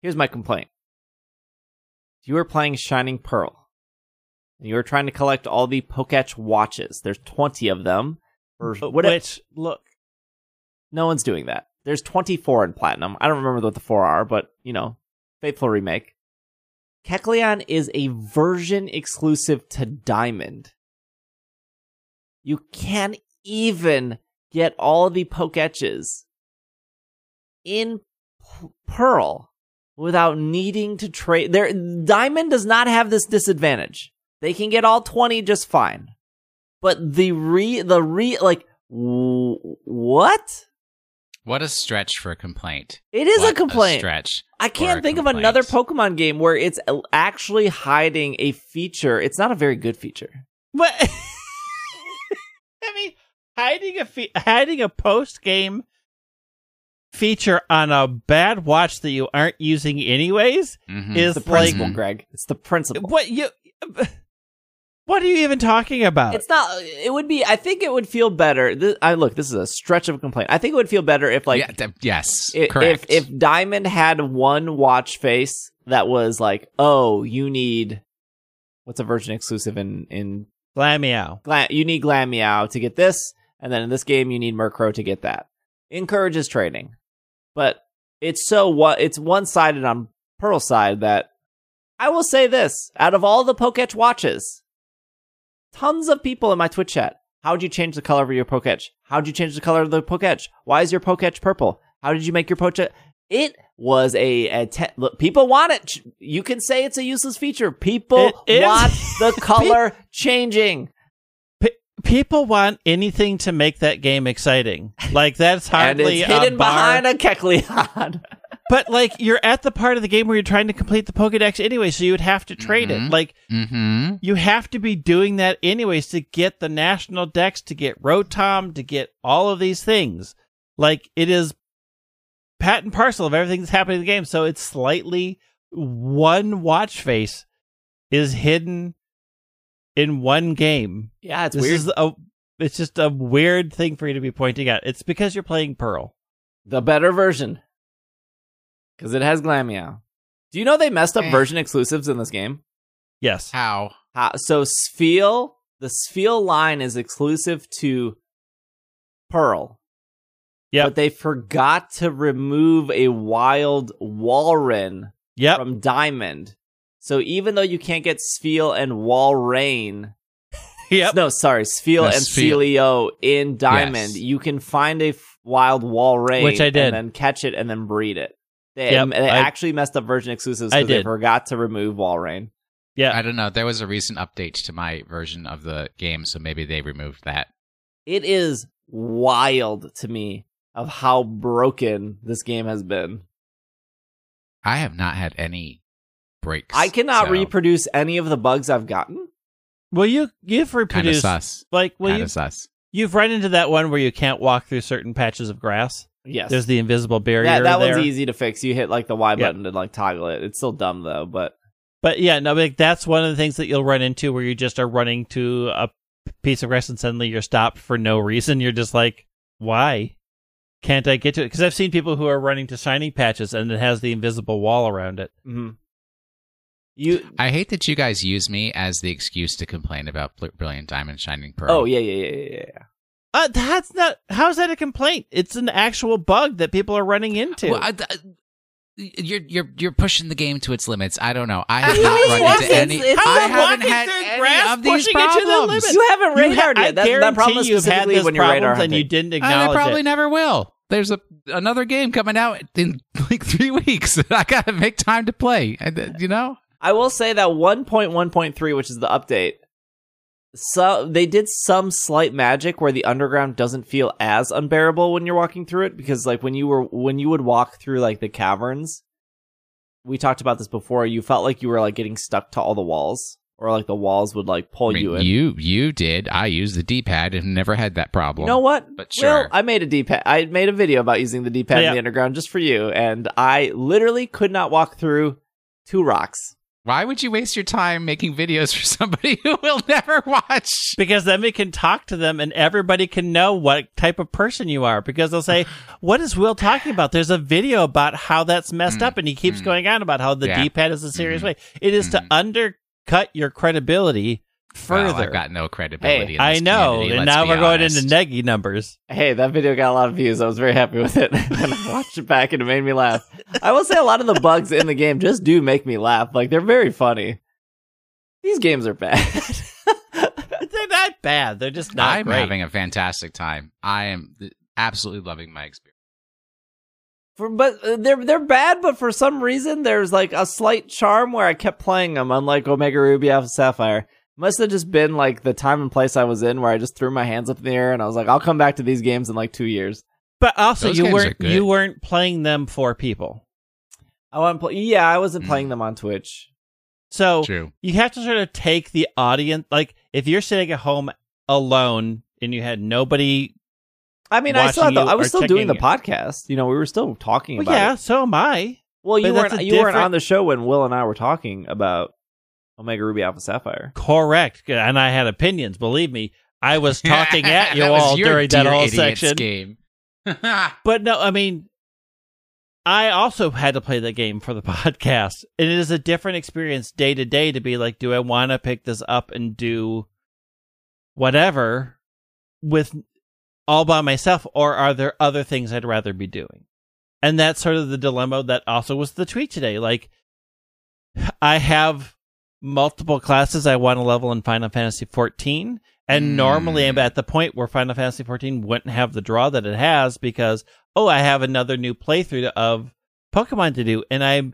Here's my complaint. If you were playing Shining Pearl and you were trying to collect all the Poketch watches, there's 20 of them. No one's doing that. There's 24 in Platinum. I don't remember what the 4 are, but, you know, faithful remake. Kecleon is a version exclusive to Diamond. You can't even get all the Poketches in Pearl without needing to trade. Diamond does not have this disadvantage. They can get all 20 just fine. But what? What a stretch for a complaint. It is a complaint. I can't think of another Pokemon game where it's actually hiding a feature. It's not a very good feature. What? I mean, hiding a post-game feature on a bad watch that you aren't using anyways is the principle, like, Greg. It's the principle. What are you even talking about? It's not. It would be. I think it would feel better. This is a stretch of a complaint. I think it would feel better if, like, correct. If Diamond had one watch face that was like, oh, you need what's a Virgin exclusive in Glammeow. You need Glammeow to get this, and then in this game you need Murkrow to get that. Encourages trading, but it's it's one-sided on Pearl's side that I will say this: out of all the Poketch watches, tons of people in my Twitch chat. How'd you change the color of your Poketch? How'd you change the color of the Poketch? Why is your Poketch purple? How did you make your Poketch? It was look, people want it. You can say it's a useless feature. People want the color changing. People want anything to make that game exciting. Like, that's hardly and it's hidden behind a Kecleon. But, like, you're at the part of the game where you're trying to complete the Pokédex anyway, so you would have to trade it. Like, you have to be doing that anyways to get the National Dex, to get Rotom, to get all of these things. Like, it is pat and parcel of everything that's happening in the game, so it's slightly one watch face is hidden in one game. Yeah, it's weird. It's just a weird thing for you to be pointing out. It's because you're playing Pearl. The better version. Because it has Glammeow. Do you know they messed up version exclusives in this game? Yes. How? So Spheal, the Spheal line is exclusive to Pearl. Yeah. But they forgot to remove a wild Walrein from Diamond. So even though you can't get Spheal and Walrein... Sphealio in Diamond, you can find a wild Walrein... Which I did. ...and then catch it and then breed it. They actually messed up version exclusives because they forgot to remove Walrein. Yeah, I don't know. There was a recent update to my version of the game, so maybe they removed that. It is wild to me of how broken this game has been. I have not had any breaks. I cannot reproduce any of the bugs I've gotten. Well, you've reproduced. Kind of sus. Like, well, you've run into that one where you can't walk through certain patches of grass. Yes. There's the invisible barrier. Yeah, that one's easy to fix. You hit like the Y button to like toggle it. It's still dumb though, but yeah, no, like that's one of the things that you'll run into where you just are running to a piece of grass and suddenly you're stopped for no reason. You're just like, why can't I get to it? Because I've seen people who are running to shiny patches and it has the invisible wall around it. Mm-hmm. I hate that you guys use me as the excuse to complain about Brilliant Diamond, Shining Pearl. Oh yeah. That's not. How is that a complaint? It's an actual bug that people are running into. Well, you're pushing the game to its limits. I don't know. I have not run into any. I haven't had any of these problems. You haven't radared yet. That problem you've had this when you're radar hunting. And you didn't acknowledge I probably never will. There's another game coming out in like 3 weeks. I gotta make time to play. You know. I will say that 1.1.3, which is the update. So they did some slight magic where the underground doesn't feel as unbearable when you're walking through it, because like when you would walk through like the caverns, we talked about this before, you felt like you were like getting stuck to all the walls, or like the walls would like pull you in. You did. I used the D-pad and never had that problem. You know what? But sure. Well, I made a D-pad. I made a video about using the D-pad in the underground just for you, and I literally could not walk through 2 rocks. Why would you waste your time making videos for somebody who will never watch? Because then we can talk to them and everybody can know what type of person you are. Because they'll say, what is Will talking about? There's a video about how that's messed up. And he keeps going on about how the D-pad is a serious way. It is to undercut your credibility further. Well, I've got no credibility in this community, and now we're going into neggy numbers. Hey, that video got a lot of views. I was very happy with it. And I watched it back and it made me laugh. I will say a lot of the bugs in the game just do make me laugh. Like, they're very funny. These games are bad. They're not bad. They're just not great. I'm having a fantastic time. I am absolutely loving my experience. But they're bad, but for some reason there's like a slight charm where I kept playing them, unlike Omega Ruby, Alpha Sapphire. Must have just been like the time and place I was in, where I just threw my hands up in the air and I was like, "I'll come back to these games in like 2 years." But also, you weren't playing them for people. I wasn't playing them on Twitch. So you have to sort of take the audience. Like if you're sitting at home alone and you had nobody I mean, I still I was still doing the podcast. You know, we were still talking about it. So am I. Well, but you weren't on the show when Will and I were talking about Omega Ruby Alpha Sapphire. Correct. And I had opinions, believe me. I was talking at you all during that whole section. Game. But no, I mean, I also had to play the game for the podcast. And it is a different experience day to day to be like, do I want to pick this up and do whatever with all by myself? Or are there other things I'd rather be doing? And that's sort of the dilemma that also was the tweet today. Like, I have multiple classes I want to level in Final Fantasy XIV, and normally I'm at the point where Final Fantasy XIV wouldn't have the draw that it has because, oh, I have another new playthrough of Pokemon to do, and I'm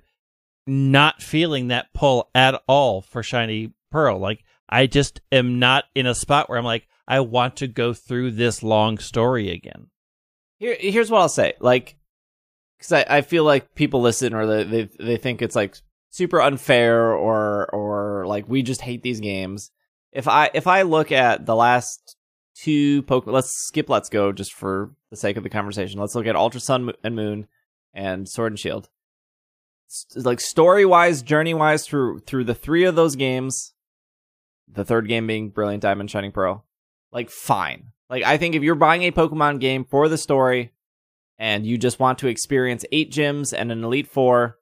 not feeling that pull at all for Shiny Pearl. Like, I just am not in a spot where I'm like, I want to go through this long story again. Here's what I'll say. Like, because I feel like people listen or they think it's like super unfair or like we just hate these games. If I look at the last two Pokemon, let's skip Let's Go just for the sake of the conversation. Let's look at Ultra Sun and Moon and Sword and Shield. Like story wise, journey wise through the three of those games, the third game being Brilliant Diamond, Shining Pearl. Like fine. Like I think if you're buying a Pokemon game for the story, and you just want to experience 8 gyms and an Elite Four,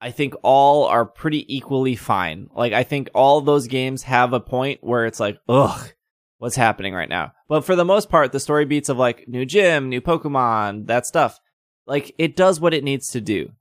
I think all are pretty equally fine. Like, I think all those games have a point where it's like, ugh, what's happening right now? But for the most part, the story beats of, like, new gym, new Pokemon, that stuff, like, it does what it needs to do.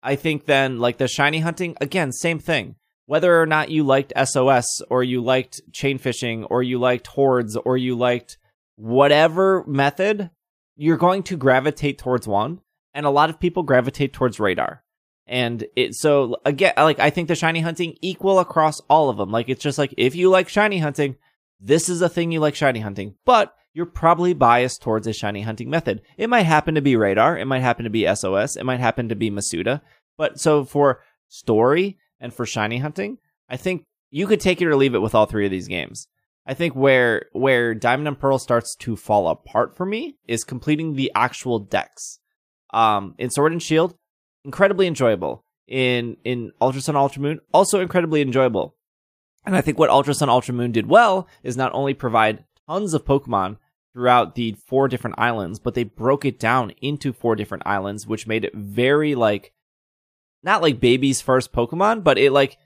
I think then, like, the shiny hunting, again, same thing. Whether or not you liked SOS, or you liked chain fishing, or you liked hordes, or you liked whatever method, you're going to gravitate towards one, and a lot of people gravitate towards Radar. And it, so again, like, I think the shiny hunting equal across all of them. Like, it's just like, if you like shiny hunting, this is a thing you like shiny hunting, but you're probably biased towards a shiny hunting method. It might happen to be Radar. It might happen to be SOS. It might happen to be Masuda. But so for story and for shiny hunting, I think you could take it or leave it with all three of these games. I think where Diamond and Pearl starts to fall apart for me is completing the actual decks. In Sword and Shield, incredibly enjoyable. In Ultra Sun, Ultra Moon, also incredibly enjoyable. And I think what Ultra Sun, Ultra Moon did well is not only provide tons of Pokemon throughout the 4 different islands, but they broke it down into 4 different islands, which made it very, like, not like baby's first Pokemon, but it, like,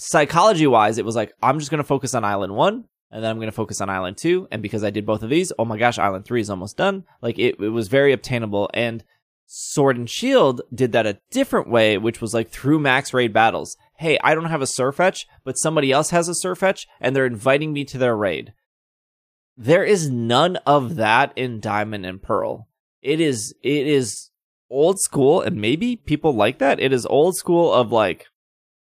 psychology-wise, it was like, I'm just going to focus on Island 1, and then I'm going to focus on Island 2, and because I did both of these, oh my gosh, Island 3 is almost done. Like, it was very obtainable, and Sword and Shield did that a different way, which was, like, through max raid battles. Hey, I don't have a Sirfetch, but somebody else has a Sirfetch, and they're inviting me to their raid. There is none of that in Diamond and Pearl. It is old school, and maybe people like that. It is old school of, like,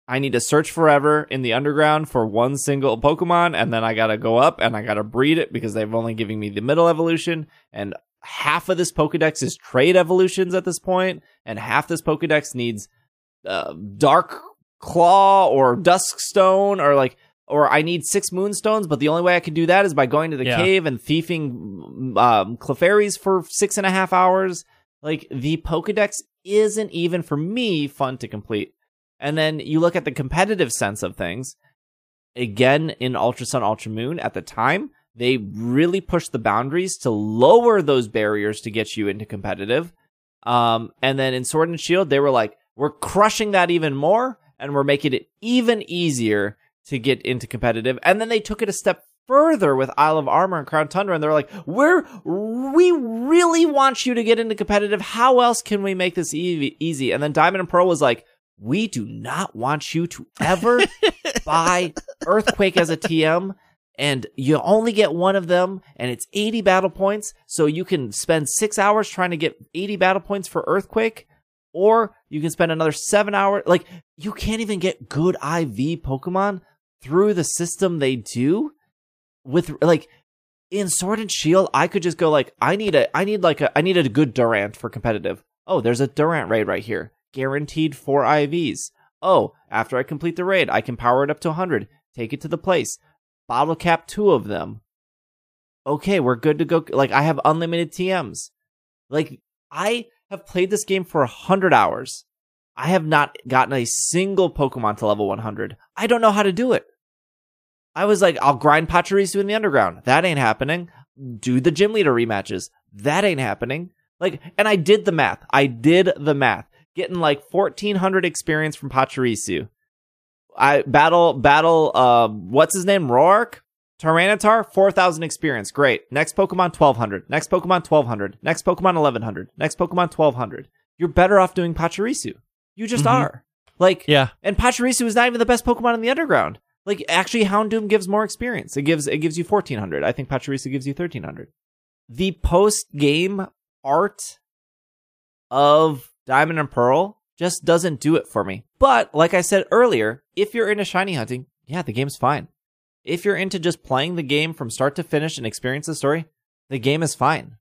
I need to search forever in the underground for one single Pokemon, and then I gotta go up and I gotta breed it because they've only given me the middle evolution, and half of this Pokedex is trade evolutions at this point, and half this Pokedex needs Dark Claw or Dusk Stone, or like, or I need 6 Moonstones, but the only way I can do that is by going to the cave and thiefing Clefairies for 6.5 hours. Like, the Pokedex isn't even, for me, fun to complete. And then you look at the competitive sense of things. Again, in Ultra Sun, Ultra Moon, at the time, they really pushed the boundaries to lower those barriers to get you into competitive. And then in Sword and Shield, they were like, we're crushing that even more, and we're making it even easier to get into competitive. And then they took it a step further with Isle of Armor and Crown Tundra, and they're like, we really want you to get into competitive. How else can we make this easy? And then Diamond and Pearl was like, we do not want you to ever buy Earthquake as a TM, and you only get one of them, and it's 80 battle points, so you can spend 6 hours trying to get 80 battle points for Earthquake, or you can spend another 7 hours. Like, you can't even get good IV Pokemon through the system they do. With, like, in Sword and Shield, I could just go, like, I need a good Durant for competitive. Oh, there's a Durant raid right here. Guaranteed 4 IVs. Oh, after I complete the raid, I can power it up to 100, take it to the place, bottle cap 2 of them, okay, we're good to go. Like, I have unlimited TMs. Like, I have played this game for 100 hours. I have not gotten a single Pokemon to level 100. I don't know how to do it. I was like, I'll grind Pachirisu in the underground. That ain't happening. Do the gym leader rematches. That ain't happening. Like, and I did the math. Getting like 1,400 experience from Pachirisu. I battle, what's his name? Roark? Tyranitar? 4,000 experience. Great. Next Pokemon, 1,200. Next Pokemon, 1,200. Next Pokemon, 1,100. Next Pokemon, 1,200. You're better off doing Pachirisu. You just are. Like, yeah. And Pachirisu is not even the best Pokemon in the underground. Like, actually, Houndoom gives more experience. It gives you 1,400. I think Pachirisu gives you 1,300. The post-game art of Diamond and Pearl just doesn't do it for me. But, like I said earlier, if you're into shiny hunting, yeah, the game's fine. If you're into just playing the game from start to finish and experience the story, the game is fine.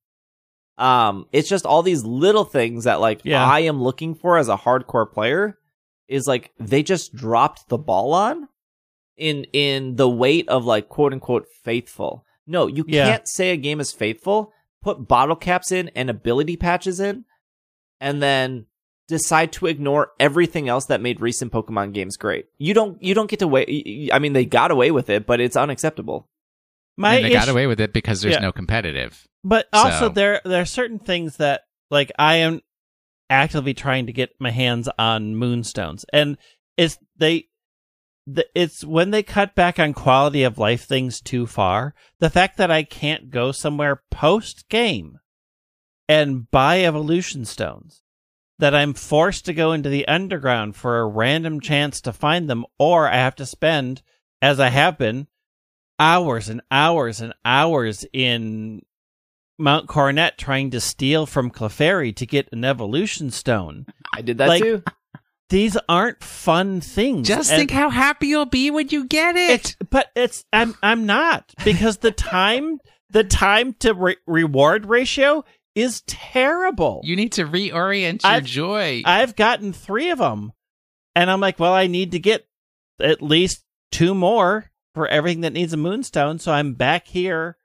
It's just all these little things that, like, yeah, I am looking for as a hardcore player is, like, they just dropped the ball on. In the weight of, like, quote-unquote faithful. No, you can't say a game is faithful, put bottle caps in and ability patches in, and then decide to ignore everything else that made recent Pokemon games great. You don't get to wait. I mean, they got away with it, but it's unacceptable. Got away with it because there's no competitive. But also, there are certain things that, like, I am actively trying to get my hands on Moonstones. And it's when they cut back on quality of life things too far, the fact that I can't go somewhere post-game and buy evolution stones, that I'm forced to go into the underground for a random chance to find them, or I have to spend, as I have been, hours and hours and hours in Mount Coronet trying to steal from Clefairy to get an evolution stone. I did that too. These aren't fun things. Just think how happy you'll be when you get it. I'm not, because the time to reward ratio is terrible. You need to reorient your joy. I've gotten 3 of them, and I'm like, well, I need to get at least 2 more for everything that needs a moonstone. So I'm back here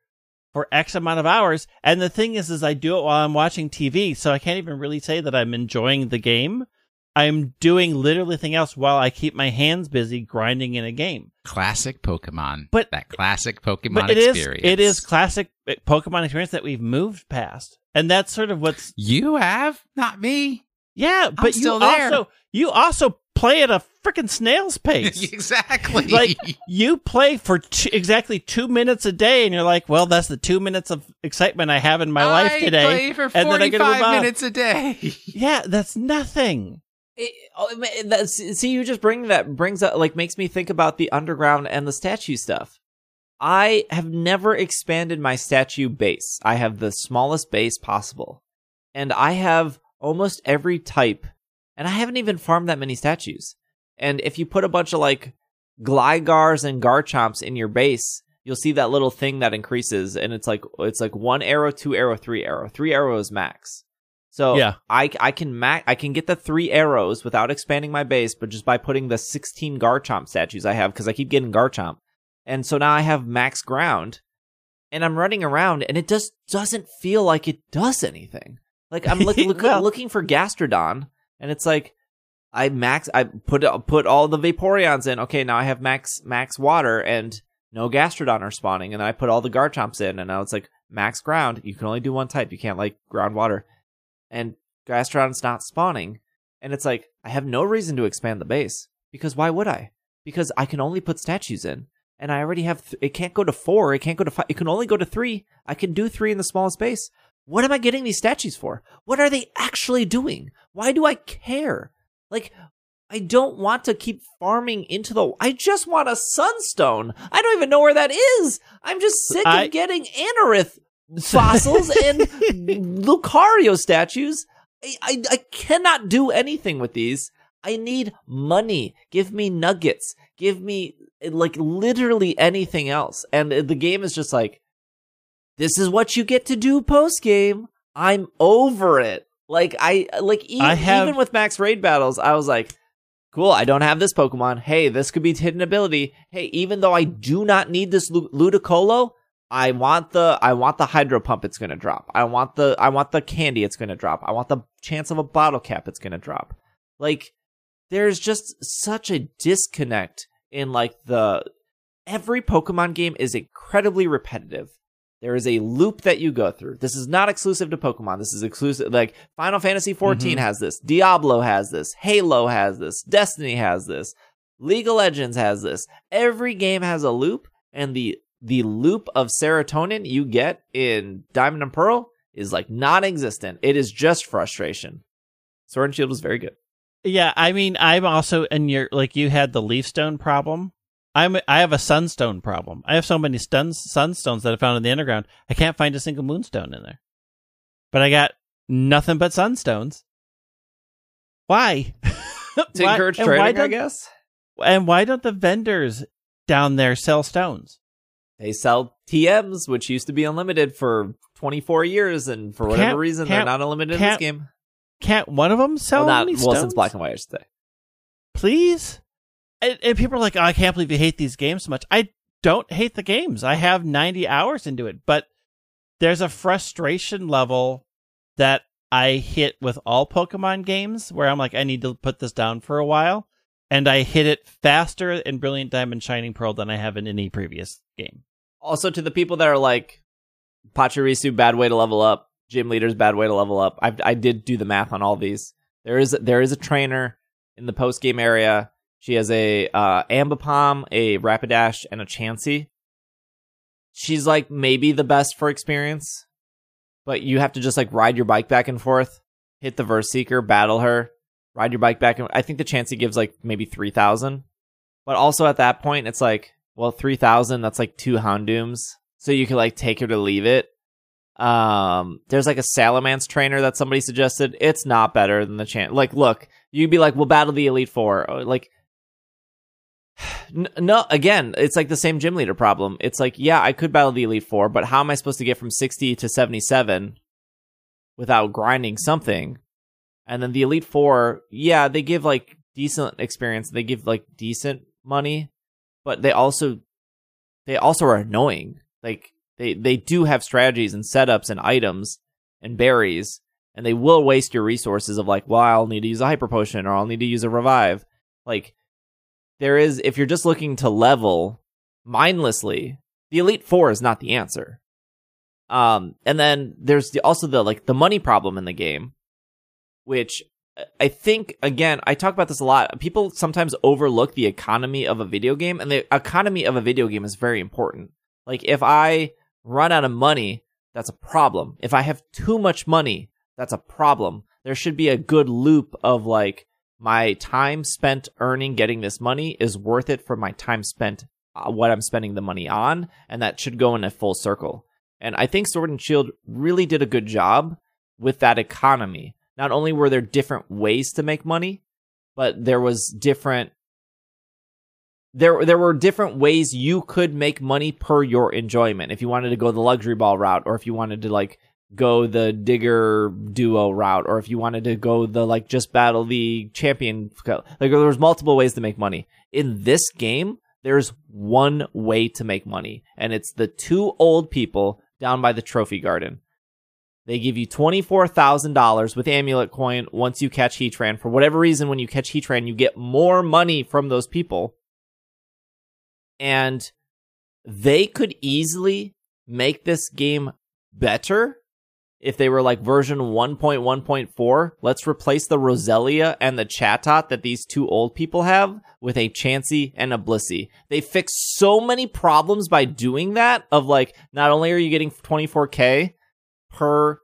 for X amount of hours. And the thing is I do it while I'm watching TV, so I can't even really say that I'm enjoying the game. I'm doing literally everything else while I keep my hands busy grinding in a game. Classic Pokemon. But that classic Pokemon experience. It is classic Pokemon experience that we've moved past. And that's sort of what's... You have? Not me. Yeah, but I'm still there. You also play at a freaking snail's pace. Exactly. Like, you play for exactly 2 minutes a day, and you're like, well, that's the 2 minutes of excitement I have in my life today. I play for 45 minutes a day. Yeah, that's nothing. You just brings up, like, makes me think about the underground and the statue stuff. I have never expanded my statue base. I have the smallest base possible, and I have almost every type, and I haven't even farmed that many statues. And if you put a bunch of, like, Gligars and Garchomps in your base, you'll see that little thing that increases, and it's like 1 arrow, 2 arrow, 3 arrow. 3 arrow is max. So yeah. I can get the 3 arrows without expanding my base, but just by putting the 16 Garchomp statues I have, because I keep getting Garchomp. And so now I have max ground, and I'm running around, and it just doesn't feel like it does anything. Like, I'm looking for Gastrodon, and it's like, I put all the Vaporeons in. Okay, now I have max water, and no Gastrodon are spawning. And then I put all the Garchomps in, and now it's like max ground. You can only do one type. You can't, like, groundwater. And Gastrodon's not spawning, and it's like, I have no reason to expand the base, because why would I? Because I can only put statues in, and I already have, it can't go to 4, it can't go to 5, it can only go to 3, I can do 3 in the smallest base. What am I getting these statues for? What are they actually doing? Why do I care? Like, I don't want to keep farming I just want a sunstone! I don't even know where that is! I'm just sick of getting Anorith fossils and Lucario statues. I cannot do anything with these. I need money. Give me nuggets. Give me, like, literally anything else. And the game is just like, this is what you get to do post game. I'm over it. Like, even with max raid battles, I was like, cool, I don't have this Pokemon. Hey, this could be hidden ability. Hey, even though I do not need this Ludicolo, I want the hydro pump it's gonna drop. I want the candy it's gonna drop. I want the chance of a bottle cap it's gonna drop. Like, there's just such a disconnect in every Pokemon game is incredibly repetitive. There is a loop that you go through. This is not exclusive to Pokemon. This is exclusive. Like, Final Fantasy 14 mm-hmm. has this. Diablo has this. Halo has this. Destiny has this. League of Legends has this. Every game has a loop, and the loop of serotonin you get in Diamond and Pearl is like non-existent. It is just frustration. Sword and Shield was very good. Yeah, I mean, I'm also in your, like, you had the leaf stone problem. I have a sunstone problem. I have so many sunstones that I found in the underground. I can't find a single moonstone in there. But I got nothing but sunstones. Why? To encourage trading, I guess. And why don't the vendors down there sell stones? They sell TMs, which used to be unlimited for 24 years, and for whatever reason, they're not unlimited in this game. Can't one of them sell any stones? Well, since Black and White, I should say. Please? And people are like, oh, I can't believe you hate these games so much. I don't hate the games. I have 90 hours into it, but there's a frustration level that I hit with all Pokemon games where I'm like, I need to put this down for a while, and I hit it faster in Brilliant Diamond Shining Pearl than I have in any previous game. Also, to the people that are like, Pachirisu, bad way to level up. Gym leaders, bad way to level up. I did do the math on all these. There is a trainer in the post game area. She has a Ambipom, a Rapidash, and a Chansey. She's like maybe the best for experience, but you have to just like ride your bike back and forth, hit the Verseeker, battle her, ride your bike back, and I think the Chansey gives like maybe 3,000. But also at that point, it's like, well, 3,000, that's like 2 Houndooms, so you can like take it or leave it. There's like a Salamence trainer that somebody suggested. It's not better than the Chansey. Like, look, you'd be like, we'll battle the Elite Four. Like, no, again, it's like the same gym leader problem. It's like, yeah, I could battle the Elite Four, but how am I supposed to get from 60 to 77 without grinding something? And then the Elite Four, yeah, they give like decent experience. They give like decent money, but they also are annoying. Like, They do have strategies and setups and items and berries, and they will waste your resources of like, well, I'll need to use a hyper potion, or I'll need to use a revive. Like, there is, if you're just looking to level mindlessly, the Elite Four is not the answer. And then there's also the money problem in the game, which I think, again, I talk about this a lot. People sometimes overlook the economy of a video game, and the economy of a video game is very important. Like, if I run out of money, that's a problem. If I have too much money, that's a problem. There should be a good loop of like, my time spent earning, getting this money is worth it for my time spent, what I'm spending the money on. And that should go in a full circle. And I think Sword and Shield really did a good job with that economy. Not only were there different ways to make money, but there was different. There were different ways you could make money per your enjoyment. If you wanted to go the luxury ball route, or if you wanted to like go the digger duo route, or if you wanted to go the like just battle the champion, like there was multiple ways to make money. In this game, there's one way to make money, and it's the two old people down by the trophy garden. They give you $24,000 with amulet coin once you catch Heatran. For whatever reason, when you catch Heatran, you get more money from those people. And they could easily make this game better if they were like version 1.1.4. Let's replace the Roselia and the Chatot that these two old people have with a Chansey and a Blissey. They fix so many problems by doing that, of like, not only are you getting 24K per,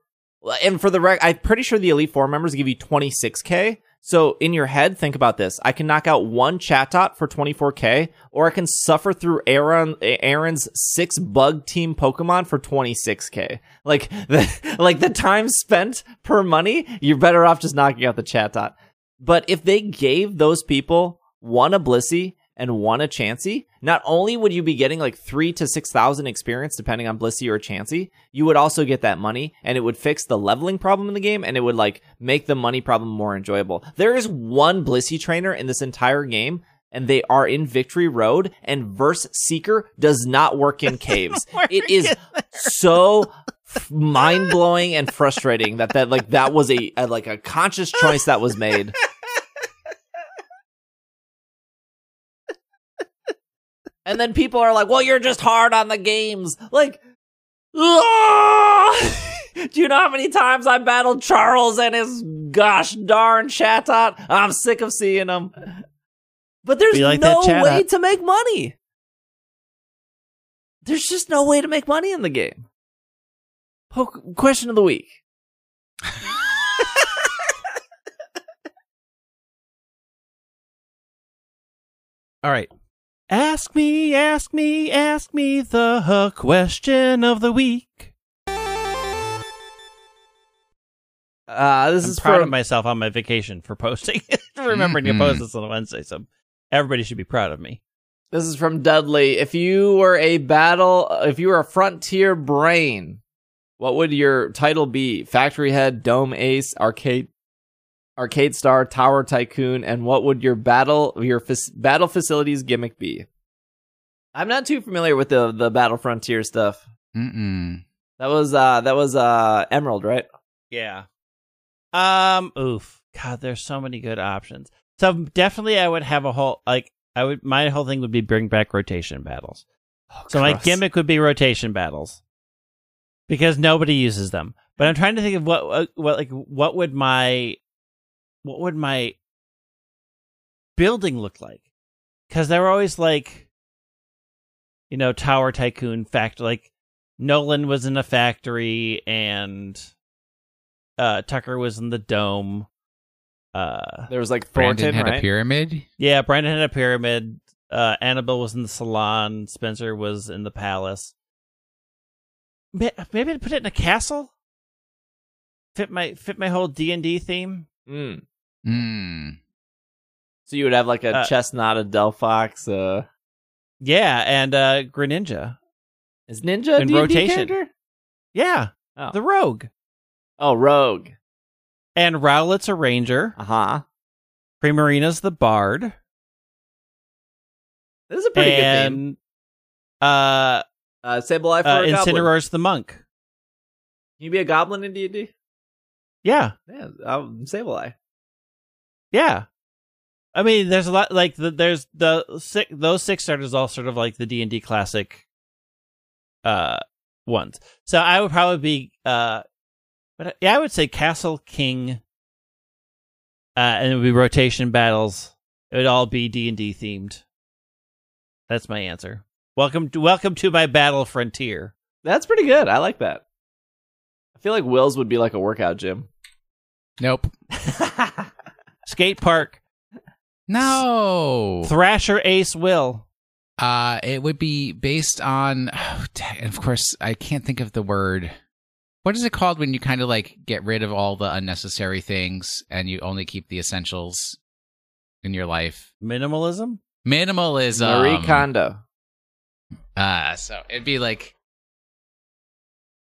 and for the I'm pretty sure the Elite Four members give you 26K. So in your head, think about this. I can knock out one Chatot for 24K, or I can suffer through Aaron's 6 bug team Pokemon for 26K. Like the time spent per money, you're better off just knocking out the Chatot. But if they gave those people one a Blissey and one a Chansey, not only would you be getting like 3 to 6,000 experience depending on Blissey or Chansey, you would also get that money, and it would fix the leveling problem in the game, and it would like make the money problem more enjoyable. There is one Blissey trainer in this entire game and they are in Victory Road, and Verse Seeker does not work in caves. It is so mind-blowing and frustrating that was a conscious choice that was made. And then people are like, well, you're just hard on the games. Like, do you know how many times I battled Charles and his gosh darn Chatot? I'm sick of seeing him. But there's no way to make money. There's just no way to make money in the game. Question of the week. All right. Ask me the question of the week. This is proud of myself on my vacation for posting. Remembering to post this on Wednesday, so everybody should be proud of me. This is from Dudley. If you were a frontier brain, what would your title be? Factory head, dome ace, arcade star, tower tycoon, and what would your battle facilities gimmick be? I'm not too familiar with the Battle Frontier stuff. That was Emerald, right? Yeah. Oof. God, there's so many good options. So definitely, I would have my whole thing would be bring back rotation battles. Oh, so my gimmick would be rotation battles because nobody uses them. But I'm trying to think of what would my building look like? Because they're always like, you know, Tower Tycoon factory. Like Nolan was in a factory, and Tucker was in the dome. There was like Thornton, Brandon had a pyramid. Yeah, Brandon had a pyramid. Annabelle was in the salon. Spencer was in the palace. Maybe I'd put it in a castle. Fit my whole D&D theme. So you would have like a Chestnut, a Delphox, yeah, and Greninja. Is Ninja a D&D rotation character? Yeah. Oh. The Rogue. Oh, Rogue. And Rowlet's a Ranger. Uh-huh. Primarina's the Bard. This is a pretty good name. Sableye for a goblin. Incineroar's the Monk. Can you be a goblin in D&D? Yeah, Sableye. Yeah, I mean, there's a lot like those six starters all sort of like the D&D classic ones. So I would probably be I would say Castle King, and it would be rotation battles. It would all be D&D themed. That's my answer. Welcome to my Battle Frontier. That's pretty good. I like that. I feel like Will's would be like a workout gym. Nope. Skate park. No. Thrasher Ace Will. It would be based on, of course, I can't think of the word. What is it called when you kind of like get rid of all the unnecessary things and you only keep the essentials in your life? Minimalism. Marie Kondo. So it'd be like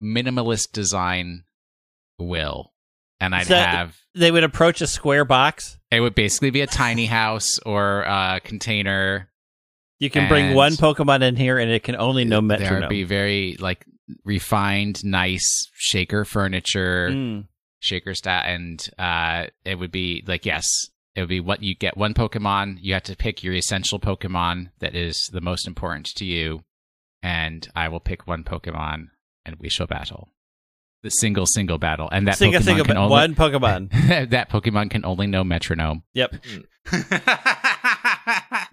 minimalist design Will. And I'd they would approach a square box. It would basically be a tiny house or a container. You can bring one Pokemon in here, and it can only know Metronome. There would be very like refined, nice shaker furniture, shaker style, and it would be like it would be what you get one Pokemon. You have to pick your essential Pokemon that is the most important to you, and I will pick one Pokemon, and we shall battle. The single battle, and one Pokemon. That Pokemon can only know Metronome. Yep.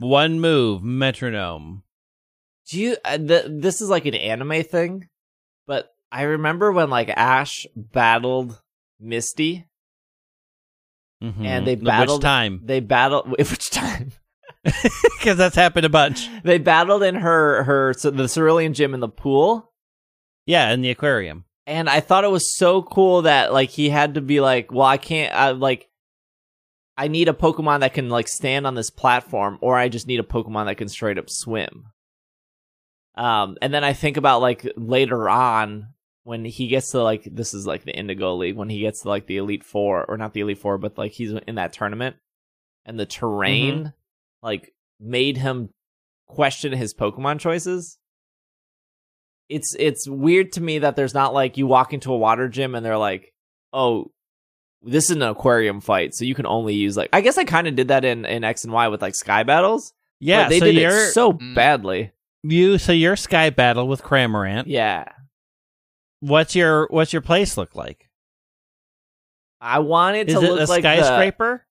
One move, Metronome. Do you? This is like an anime thing, but I remember when like Ash battled Misty, and they battled. Which time? They battled. Which time? Because that's happened a bunch. They battled in the Cerulean Gym in the pool. Yeah, in the aquarium. And I thought it was so cool that, like, he had to be like, well, I need a Pokemon that can, like, stand on this platform, or I just need a Pokemon that can straight up swim. And then I think about, like, later on, when he gets to, like, this is, like, the Indigo League, when he gets to, like, the Elite Four, or not the Elite Four, but, like, he's in that tournament, and the terrain, like, made him question his Pokemon choices. It's weird to me that there's not, like, you walk into a water gym and they're like, oh, this is an aquarium fight, so you can only use, like... I guess I kind of did that in X and Y with, like, Sky Battles. Yeah, but they did it so badly. So your Sky Battle with Cramorant... Yeah. What's your place look like? I want it to look like... Is it a skyscraper?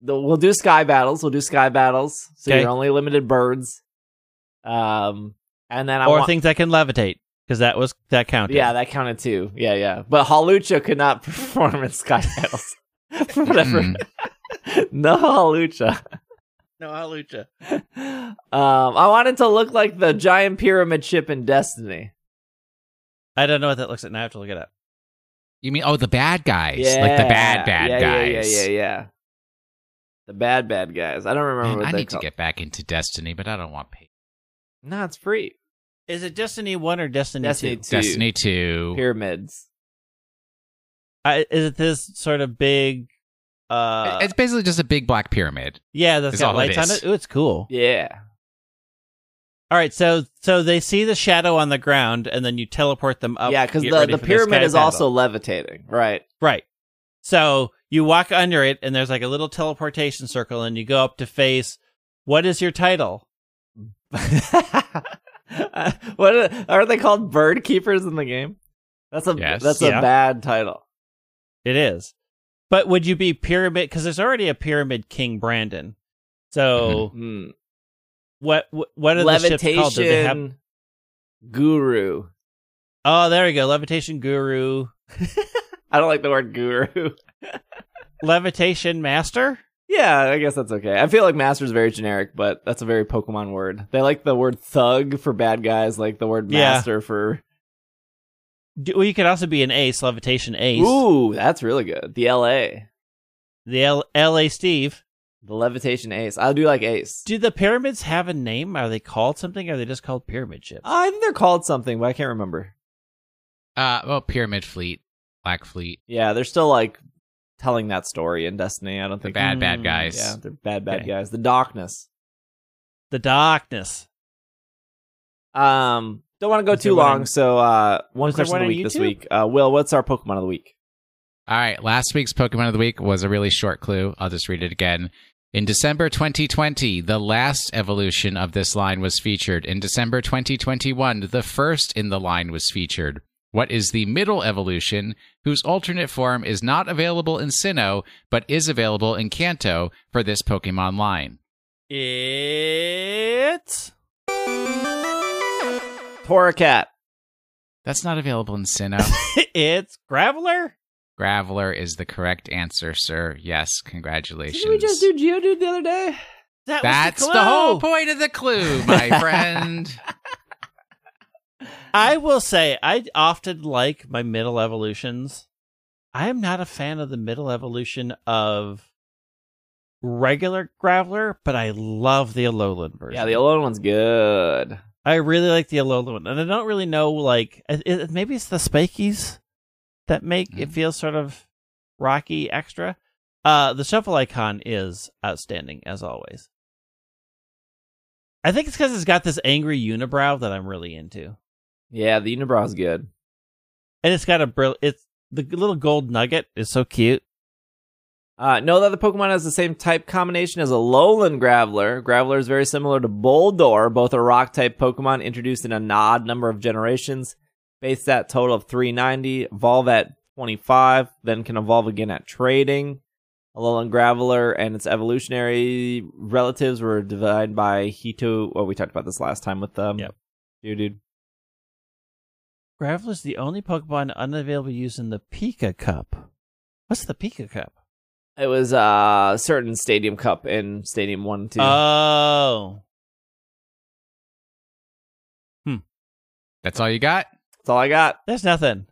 We'll do Sky Battles. So okay. You're only limited birds. And then or things that can levitate, because that counted. Yeah, that counted too. Yeah. But Hawlucha could not perform in Sky Battles. Whatever. No Hawlucha. I wanted to look like the giant pyramid ship in Destiny. I don't know what that looks like. Now I have to look it up. You mean, the bad guys. Yeah. Like the bad guys. Yeah. The bad guys. I don't remember what they're called. I need to get back into Destiny, but I don't want pay. No, it's free. Is it Destiny 1 or Destiny 2? Destiny 2. Pyramids. Is it this sort of big... it's basically just a big black pyramid. Yeah, that's got lights on it. Ooh, it's cool. Yeah. All right, so they see the shadow on the ground, and then you teleport them up. Yeah, because the pyramid is also levitating. Right. So you walk under it, and there's like a little teleportation circle, and you go up to face... What is your title? What are they called? Bird keepers in the game? That's a bad title. It is. But would you be pyramid? Because there's already a Pyramid King Brandon. So what are the ships called? Do they have... Guru. Oh, there we go. Levitation Guru. I don't like the word guru. Levitation Master. Yeah, I guess that's okay. I feel like master is very generic, but that's a very Pokemon word. They like the word thug for bad guys, like the word master for... Well, you could also be an ace, Levitation Ace. Ooh, that's really good. The L.A. The L.A. Steve. The Levitation Ace. I do like ace. Do the pyramids have a name? Are they called something, or are they just called pyramid ships? I think they're called something, but I can't remember. Pyramid Fleet, Black Fleet. Yeah, they're still like... telling that story in Destiny. I don't think... They're bad guys. Yeah, they're bad guys. The darkness. Don't want to go too long, so one question of the week this week. Will, what's our Pokemon of the week? All right, last week's Pokemon of the week was a really short clue. I'll just read it again. In December 2020, the last evolution of this line was featured. In December 2021, the first in the line was featured. What is the middle evolution, whose alternate form is not available in Sinnoh, but is available in Kanto for this Pokemon line? It's... Torracat. That's not available in Sinnoh. It's Graveler? Graveler is the correct answer, sir. Yes, congratulations. Did we just do Geodude the other day? That's the whole point of the clue, my friend. I will say, I often like my middle evolutions. I am not a fan of the middle evolution of regular Graveler, but I love the Alolan version. Yeah, the Alolan one's good. I really like the Alolan one. And I don't really know, like, maybe it's the spikies that make it feel sort of rocky extra. The shuffle icon is outstanding, as always. I think it's because it's got this angry unibrow that I'm really into. Yeah, the unibrow is good, and it's got It's the little gold nugget is so cute. Know that the Pokemon has the same type combination as a Alolan Graveler. Graveler is very similar to Boldor, both are rock type Pokemon introduced in an odd number of generations. Base stat total of 390, evolve at 25, then can evolve again at trading. Alolan Graveler and its evolutionary relatives were divided by Hito. Oh, we talked about this last time with them. Yep. Dude. Graveler is the only Pokemon unavailable used in the Pika Cup. What's the Pika Cup? It was a certain Stadium Cup in Stadium 1 and 2. Oh. That's all you got? That's all I got. There's nothing.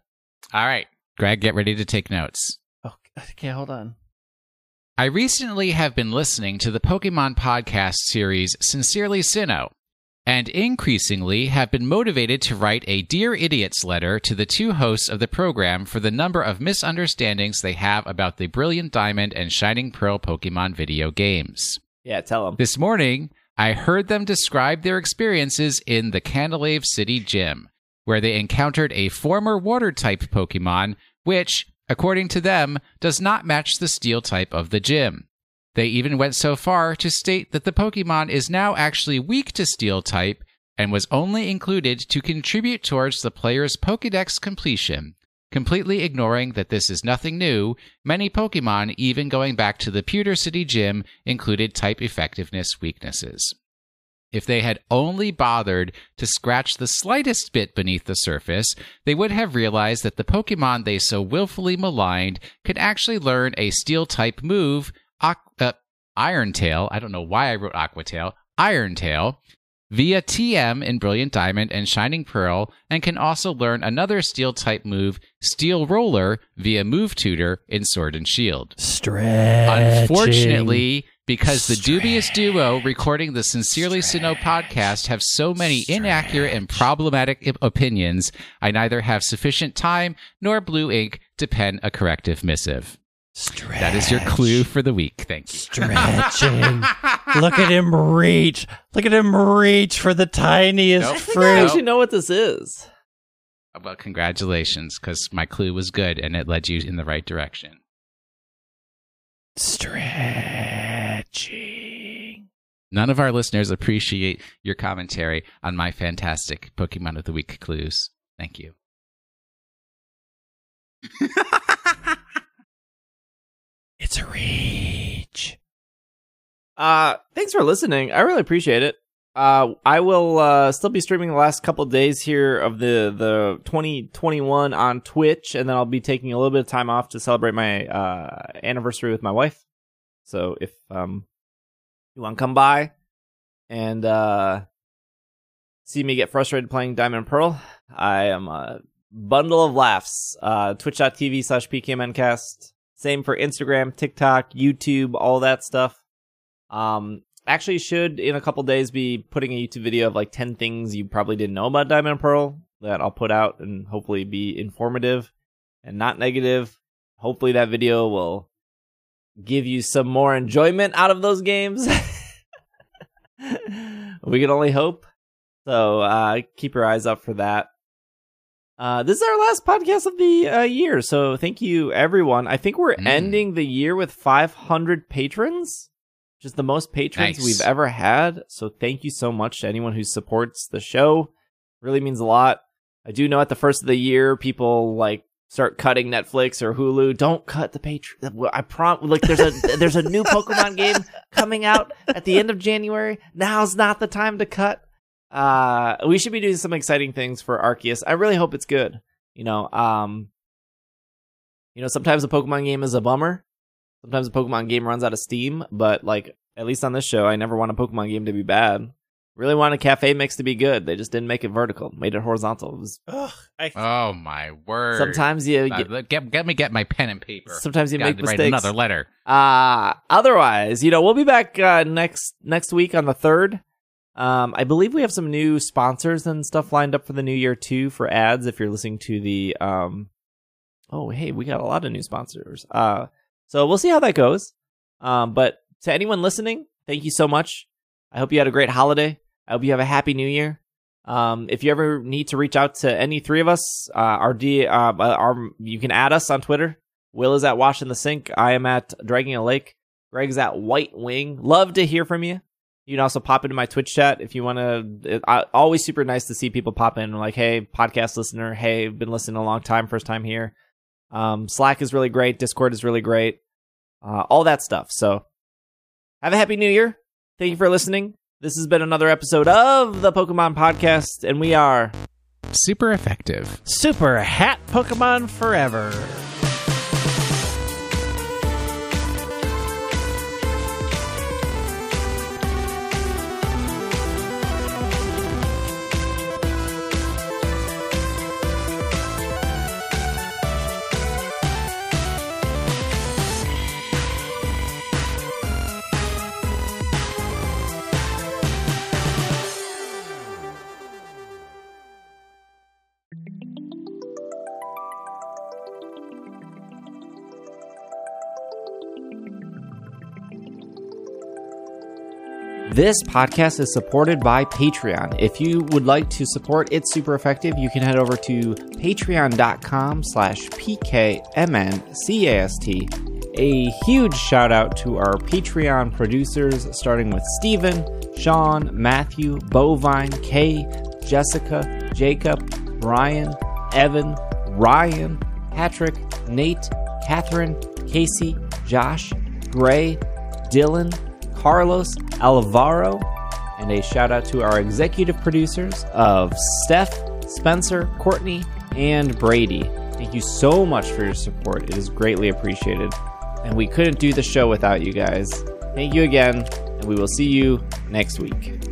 All right. Greg, get ready to take notes. Okay, hold on. I recently have been listening to the Pokemon Podcast series Sincerely Sinnoh, and increasingly have been motivated to write a Dear Idiots letter to the two hosts of the program for the number of misunderstandings they have about the Brilliant Diamond and Shining Pearl Pokemon video games. Yeah, tell them. This morning, I heard them describe their experiences in the Candlelave City Gym, where they encountered a former Water-type Pokemon, which, according to them, does not match the Steel type of the gym. They even went so far to state that the Pokemon is now actually weak to Steel type and was only included to contribute towards the player's Pokédex completion, completely ignoring that this is nothing new. Many Pokemon, even going back to the Pewter City Gym, included type effectiveness weaknesses. If they had only bothered to scratch the slightest bit beneath the surface, they would have realized that the Pokemon they so willfully maligned could actually learn a Steel-type move, Iron Tail, I don't know why I wrote Aqua Tail, Iron Tail, via TM in Brilliant Diamond and Shining Pearl, and can also learn another Steel-type move, Steel Roller, via Move Tutor in Sword and Shield. Unfortunately, because the dubious duo recording the Sincerely Sinnoh podcast have so many inaccurate and problematic opinions, I neither have sufficient time nor blue ink to pen a corrective missive. That is your clue for the week. Thank you. Stretching. Look at him reach. Look at him reach for the tiniest fruit. I actually know what this is. Well, congratulations, because my clue was good and it led you in the right direction. Stretching. None of our listeners appreciate your commentary on my fantastic Pokemon of the Week clues. Thank you. It's a reach. Thanks for listening. I really appreciate it. I will still be streaming the last couple of days here of the 2021 on Twitch, and then I'll be taking a little bit of time off to celebrate my anniversary with my wife. So if you want to come by and see me get frustrated playing Diamond and Pearl, I am a bundle of laughs. Twitch.tv/PKMNcast. Same for Instagram, TikTok, YouTube, all that stuff. Actually should, in a couple days, be putting a YouTube video of like 10 things you probably didn't know about Diamond and Pearl that I'll put out and hopefully be informative and not negative. Hopefully that video will give you some more enjoyment out of those games. We can only hope. So keep your eyes up for that. This is our last podcast of the year, so thank you, everyone. I think we're ending the year with 500 patrons. Which is the most patrons we've ever had. So thank you so much to anyone who supports the show. It really means a lot. I do know at the first of the year, people like start cutting Netflix or Hulu. Don't cut the Patreon. I like there's a new Pokemon game coming out at the end of January. Now's not the time to cut. We should be doing some exciting things for Arceus. I really hope it's good. You know, sometimes a Pokemon game is a bummer. Sometimes a Pokemon game runs out of steam, but like at least on this show, I never want a Pokemon game to be bad. Really want a cafe mix to be good. They just didn't make it vertical, made it horizontal. It was, oh my word! Sometimes you get me get my pen and paper. Sometimes you make mistakes. Write another letter. Otherwise, you know, we'll be back next week on the 3rd. I believe we have some new sponsors and stuff lined up for the new year too for ads. If you're listening to the, oh hey, we got a lot of new sponsors. So we'll see how that goes. But to anyone listening, thank you so much. I hope you had a great holiday. I hope you have a happy new year. If you ever need to reach out to any three of us, you can add us on Twitter. Will is at Wash in the Sink. I am at Dragging a Lake. Greg's at White Wing. Love to hear from you. You can also pop into my Twitch chat if you want to. Always super nice to see people pop in like, hey, podcast listener. Hey, been listening a long time. First time here. Slack is really great. Discord is really great. All that stuff. So have a happy new year. Thank you for listening. This has been another episode of the Pokemon Podcast, and we are super effective. Super hat Pokemon forever. This podcast is supported by Patreon. If you would like to support It's Super Effective, you can head over to patreon.com/pkmncast. A huge shout out to our Patreon producers, starting with Steven, Sean, Matthew, Bovine, Kay, Jessica, Jacob, Brian, Evan, Ryan, Patrick, Nate, Catherine, Casey, Josh, Gray, Dylan, Carlos, Alvaro, and a shout out to our executive producers of Steph, Spencer, Courtney, and Brady. Thank you so much for your support. It is greatly appreciated. And we couldn't do the show without you guys. Thank you again, and we will see you next week.